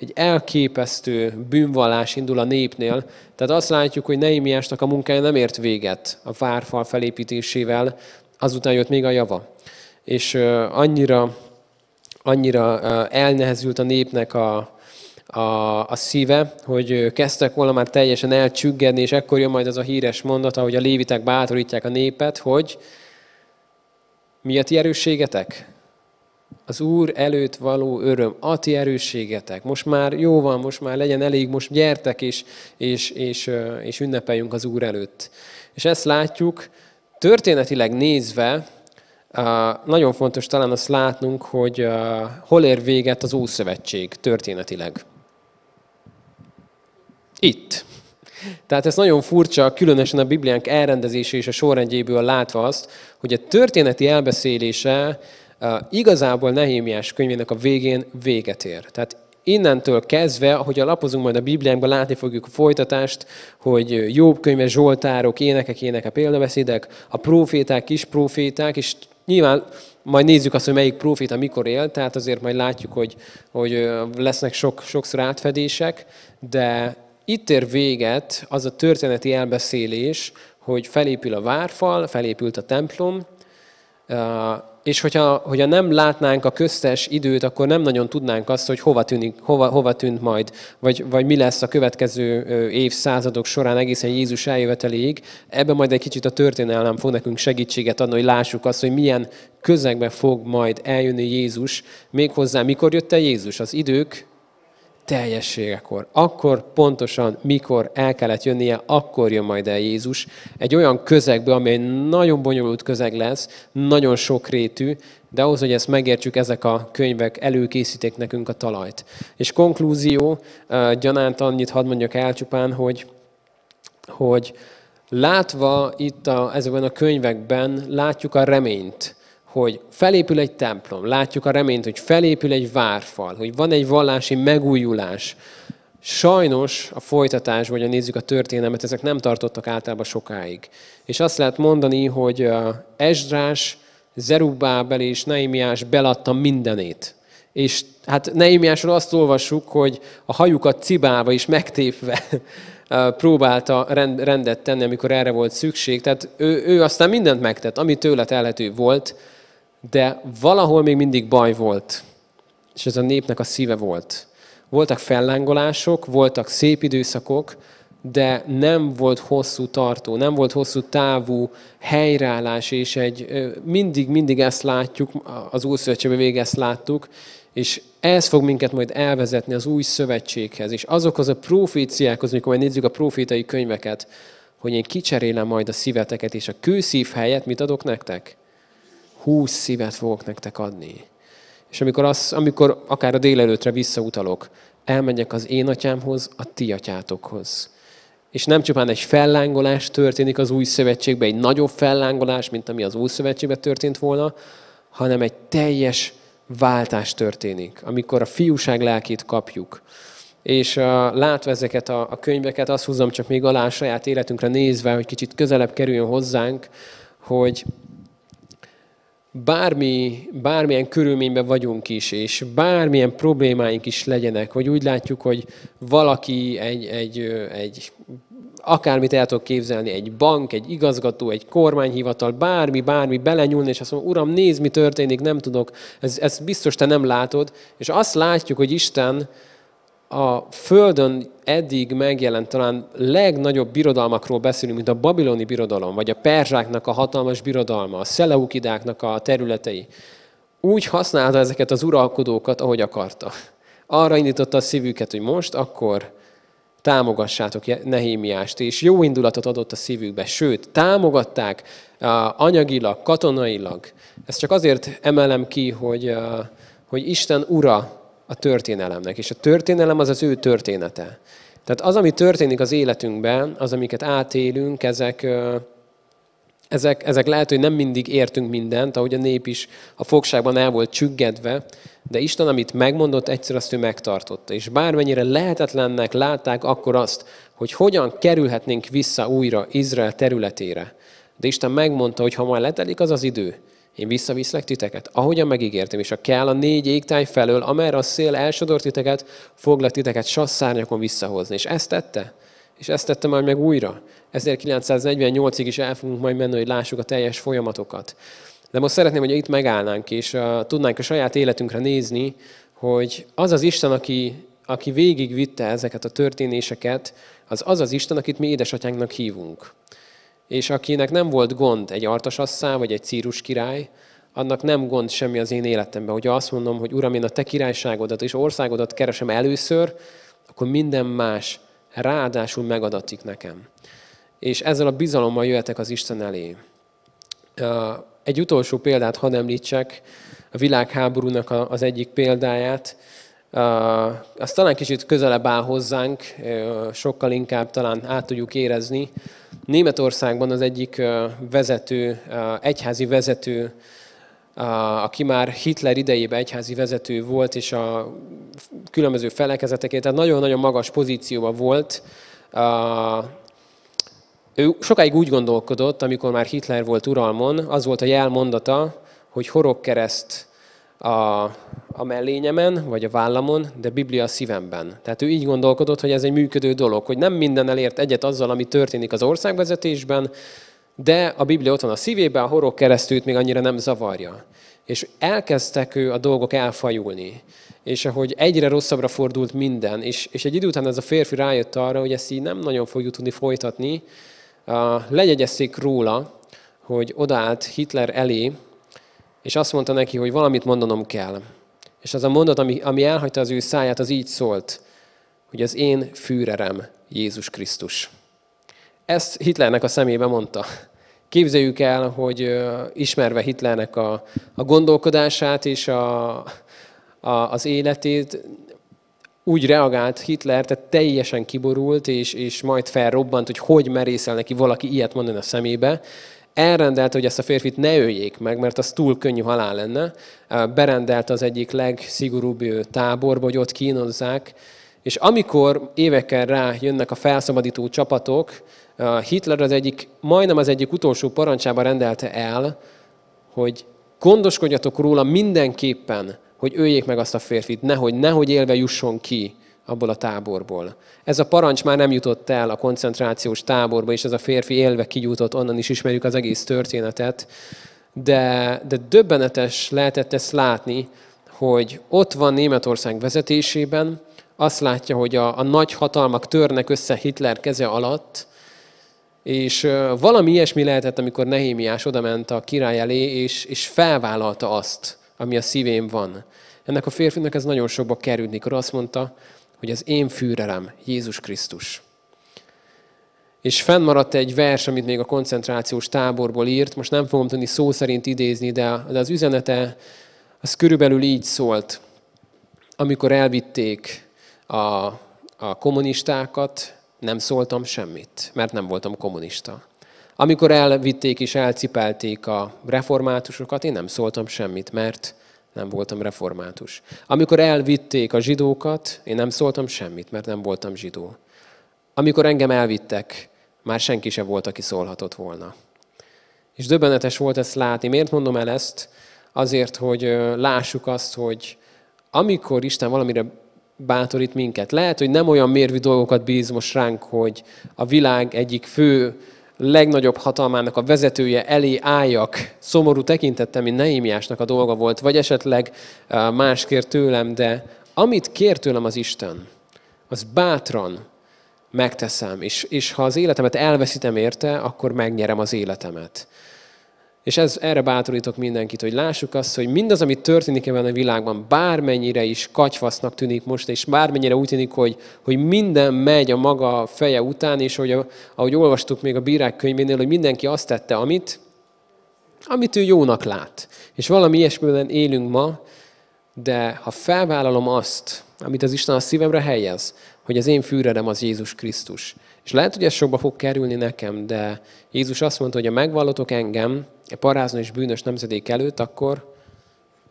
Egy elképesztő bűnvallás indul a népnél, tehát azt látjuk, hogy Nehémiásnak a munkája nem ért véget a várfal felépítésével, azután jött még a java. És annyira elnehezült a népnek a szíve, hogy kezdtek volna már teljesen elcsüggedni, és ekkor jön majd az a híres mondat, ahogy a léviták bátorítják a népet, hogy mi a ti erősségetek? Az Úr előtt való öröm, a ti erősségetek. Most már jó van, most már legyen elég, most gyertek és ünnepeljünk az Úr előtt. És ezt látjuk, történetileg nézve, nagyon fontos talán azt látnunk, hogy hol ér véget az Ószövetség történetileg. Itt. Tehát ez nagyon furcsa, különösen a Bibliánk elrendezése és a sorrendjéből látva azt, hogy a történeti elbeszélése igazából Nehémiás könyvének a végén véget ér. Tehát innentől kezdve, ahogy lapozunk majd a Bibliánkban, látni fogjuk a folytatást, hogy Jobb könyve, zsoltárok, énekek, példabeszédek, a próféták, kispróféták, és nyilván majd nézzük azt, hogy melyik próféta mikor élt, tehát azért majd látjuk, hogy lesznek sokszor átfedések, de itt ér véget az a történeti elbeszélés, hogy felépül a várfal, felépült a templom, és hogyha nem látnánk a köztes időt, akkor nem nagyon tudnánk azt, hogy hova tűnt majd, vagy mi lesz a következő évszázadok során egészen Jézus eljöveteléig. Ebben majd egy kicsit a történelem fog nekünk segítséget adni, hogy lássuk azt, hogy milyen közegben fog majd eljönni Jézus. Méghozzá mikor jött el Jézus? Az idők teljességekor. Akkor pontosan, mikor el kellett jönnie, akkor jön majd el Jézus. Egy olyan közegbe, amely nagyon bonyolult közeg lesz, nagyon sokrétű, de ahhoz, hogy ezt megértsük, ezek a könyvek előkészítik nekünk a talajt. És konklúzió, gyanánt annyit hadd mondjak el csupán, hogy látva itt ezekben a könyvekben, látjuk a reményt, hogy felépül egy templom, látjuk a reményt, hogy felépül egy várfal, hogy van egy vallási megújulás. Sajnos a folytatás, vagy nézzük a történelmet, ezek nem tartottak általában sokáig. És azt lehet mondani, hogy Ezsdrás, Zerubbábel és Nehémiás beladta mindenét. És hát Nehémiásról azt olvassuk, hogy a hajukat cibálva és megtépve próbálta rendet tenni, amikor erre volt szükség. Tehát ő aztán mindent megtett, ami tőle telhető volt, de valahol még mindig baj volt, és ez a népnek a szíve volt. Voltak fellángolások, voltak szép időszakok, de nem volt hosszú tartó, nem volt hosszú távú helyreállás, és mindig ezt látjuk, az Ószövetségben végig ezt láttuk, és ez fog minket majd elvezetni az új szövetséghez, és azokhoz a proféciákhoz, amikor majd nézzük a profétai könyveket, hogy én kicserélem majd a szíveteket, és a kőszív helyett mit adok nektek? 20 szívet fogok nektek adni. És amikor akár a délelőtre visszautalok, elmegyek az én atyámhoz, a ti atyátokhoz. És nem csupán egy fellángolás történik az új szövetségben, egy nagyobb fellángolás, mint ami az új szövetségben történt volna, hanem egy teljes váltás történik, amikor a fiúság lelkét kapjuk. És látva ezeket a könyveket, azt húzom csak még alá a saját életünkre nézve, hogy kicsit közelebb kerüljön hozzánk, hogy bármilyen körülményben vagyunk is, és bármilyen problémáink is legyenek, vagy úgy látjuk, hogy valaki akármit el tudok képzelni, egy bank, egy igazgató, egy kormányhivatal, bármi belenyúlni, és azt mondom, Uram, nézd, mi történik, nem tudok, ezt biztos te nem látod. És azt látjuk, hogy Isten a Földön eddig megjelent talán legnagyobb birodalmakról beszélünk, mint a babiloni birodalom, vagy a perzsáknak a hatalmas birodalma, a szeleukidáknak a területei. Úgy használta ezeket az uralkodókat, ahogy akarta. Arra indította a szívüket, hogy most, akkor támogassátok Nehémiást, és jó indulatot adott a szívükbe, sőt, támogatták anyagilag, katonailag. Ezt csak azért emelem ki, hogy Isten ura a történelemnek, és a történelem az az ő története. Tehát az, ami történik az életünkben, az, amiket átélünk, ezek lehet, hogy nem mindig értünk mindent, ahogy a nép is a fogságban el volt csüggedve, de Isten, amit megmondott, egyszer azt ő megtartotta. És bármennyire lehetetlennek látták akkor azt, hogy hogyan kerülhetnénk vissza újra Izrael területére. De Isten megmondta, hogy ha majd letelik az az idő, én visszaviszlek titeket, ahogyan megígértem, és ha kell a 4 égtáj felől, amerre a szél elsodort titeket, foglak titeket sasszárnyakon visszahozni. És ezt tette. És ezt tette majd meg újra. 1948-ig is el fogunk majd menni, hogy lássuk a teljes folyamatokat. De most szeretném, hogy itt megállnánk, és tudnánk a saját életünkre nézni, hogy az az Isten, aki végigvitte ezeket a történéseket, az az Isten, akit mi édesatyánknak hívunk. És akinek nem volt gond egy Artasasszá, vagy egy Círus király, annak nem gond semmi az én életemben. Hogyha azt mondom, hogy Uram, én a te királyságodat és országodat keresem először, akkor minden más ráadásul megadatik nekem. És ezzel a bizalommal jöhetek az Isten elé. Egy utolsó példát hadd említsek, a világháborúnak az egyik példáját. Az talán kicsit közelebb áll hozzánk, sokkal inkább talán át tudjuk érezni. Németországban az egyik vezető, egyházi vezető, aki már Hitler idejében egyházi vezető volt, és a különböző felekezetekért, tehát nagyon-nagyon magas pozícióban volt. Ő sokáig úgy gondolkodott, amikor már Hitler volt uralmon, az volt a jelmondata, hogy horogkereszt a mellényemen, vagy a vállamon, de Biblia a szívemben. Tehát ő így gondolkodott, hogy ez egy működő dolog, hogy nem mindennel ért egyet azzal, ami történik az országvezetésben, de a Biblia ott van a szívében, a horogkeresztűt még annyira nem zavarja. És elkezdtek ő a dolgok elfajulni. És ahogy egyre rosszabbra fordult minden, és egy idő után ez a férfi rájött arra, hogy ezt így nem nagyon fogjuk tudni folytatni. Legyegyezték róla, hogy odaállt Hitler elé, és azt mondta neki, hogy valamit mondanom kell. És az a mondat, ami elhagyta az ő száját, az így szólt, hogy az én Führerem Jézus Krisztus. Ezt Hitlernek a szemébe mondta. Képzeljük el, hogy ismerve Hitlernek a gondolkodását és az életét, úgy reagált Hitler, tehát teljesen kiborult, és majd felrobbant, hogy merészel neki valaki ilyet mondani a szemébe. Elrendelte, hogy ezt a férfit ne öljék meg, mert az túl könnyű halál lenne. Berendelte az egyik legszigorúbb táborba, hogy ott kínozzák. És amikor évekkel rá jönnek a felszabadító csapatok, Hitler majdnem az egyik utolsó parancsában rendelte el, hogy gondoskodjatok róla mindenképpen, hogy öljék meg azt a férfit, nehogy élve jusson ki abból a táborból. Ez a parancs már nem jutott el a koncentrációs táborba, és ez a férfi élve kijutott, onnan is ismerjük az egész történetet. De döbbenetes lehetett ezt látni, hogy ott van Németország vezetésében, azt látja, hogy a nagy hatalmak törnek össze Hitler keze alatt, és valami ilyesmi lehetett, amikor Nehémiás odament a király elé, és felvállalta azt, ami a szívén van. Ennek a férfinak ez nagyon sokba került, mikor azt mondta, hogy az én Führerem Jézus Krisztus. És fennmaradt egy vers, amit még a koncentrációs táborból írt, most nem fogom tudni szó szerint idézni, de az üzenete az körülbelül így szólt. Amikor elvitték a kommunistákat, nem szóltam semmit, mert nem voltam kommunista. Amikor elvitték és elcipelték a reformátusokat, én nem szóltam semmit, mert nem voltam református. Amikor elvitték a zsidókat, én nem szóltam semmit, mert nem voltam zsidó. Amikor engem elvittek, már senki sem volt, aki szólhatott volna. És döbbenetes volt ezt látni. Miért mondom el ezt? Azért, hogy lássuk azt, hogy amikor Isten valamire bátorít minket, lehet, hogy nem olyan mérvű dolgokat bíz most ránk, hogy a világ egyik fő, legnagyobb hatalmának a vezetője elé álljak, szomorú tekintettem, mint Nehémiásnak a dolga volt, vagy esetleg más kért tőlem, de amit kér tőlem az Isten, az bátran megteszem, és ha az életemet elveszítem érte, akkor megnyerem az életemet. És erre bátorítok mindenkit, hogy lássuk azt, hogy mindaz, ami történik ebben a világban, bármennyire is katyfasznak tűnik most, és bármennyire úgy tűnik, hogy minden megy a maga feje után, és ahogy olvastuk még a Bírák könyvénél, hogy mindenki azt tette, amit ő jónak lát. És valami ilyesmiben élünk ma, de ha felvállalom azt, amit az Isten a szívemre helyez, hogy az én fűrerem az Jézus Krisztus. És lehet, hogy ez sokba fog kerülni nekem, de Jézus azt mondta, hogy ha megvallotok engem, a parázna és bűnös nemzedék előtt, akkor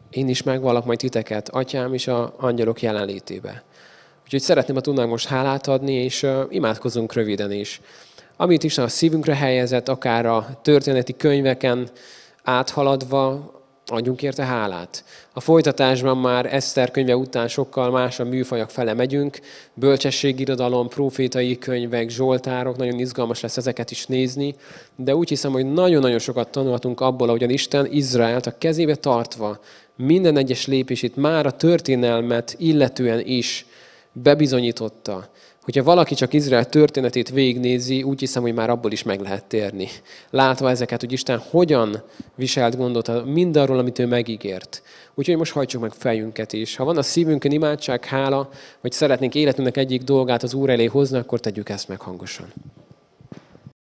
én is megvallak majd titeket, Atyám és az angyalok jelenlétébe. Úgyhogy szeretném, ha tudnánk most hálát adni, és imádkozunk röviden is. Amit Isten a szívünkre helyezett, akár a történeti könyveken áthaladva, adjunk érte hálát. A folytatásban már Eszter könyve után sokkal más a műfajak fele megyünk. Bölcsességirodalom, prófétai könyvek, zsoltárok, nagyon izgalmas lesz ezeket is nézni. De úgy hiszem, hogy nagyon-nagyon sokat tanulhatunk abból, ahogyan Isten Izraelt a kezébe tartva minden egyes lépését már a történelmet illetően is bebizonyította. Hogyha valaki csak Izrael történetét végignézi, úgy hiszem, hogy már abból is meg lehet térni. Látva ezeket, hogy Isten hogyan viselt gondot mindarról, amit ő megígért. Úgyhogy most hajtsuk meg fejünket is. Ha van a szívünkön imádság, hála, vagy szeretnénk életünknek egyik dolgát az Úr elé hozni, akkor tegyük ezt meg hangosan.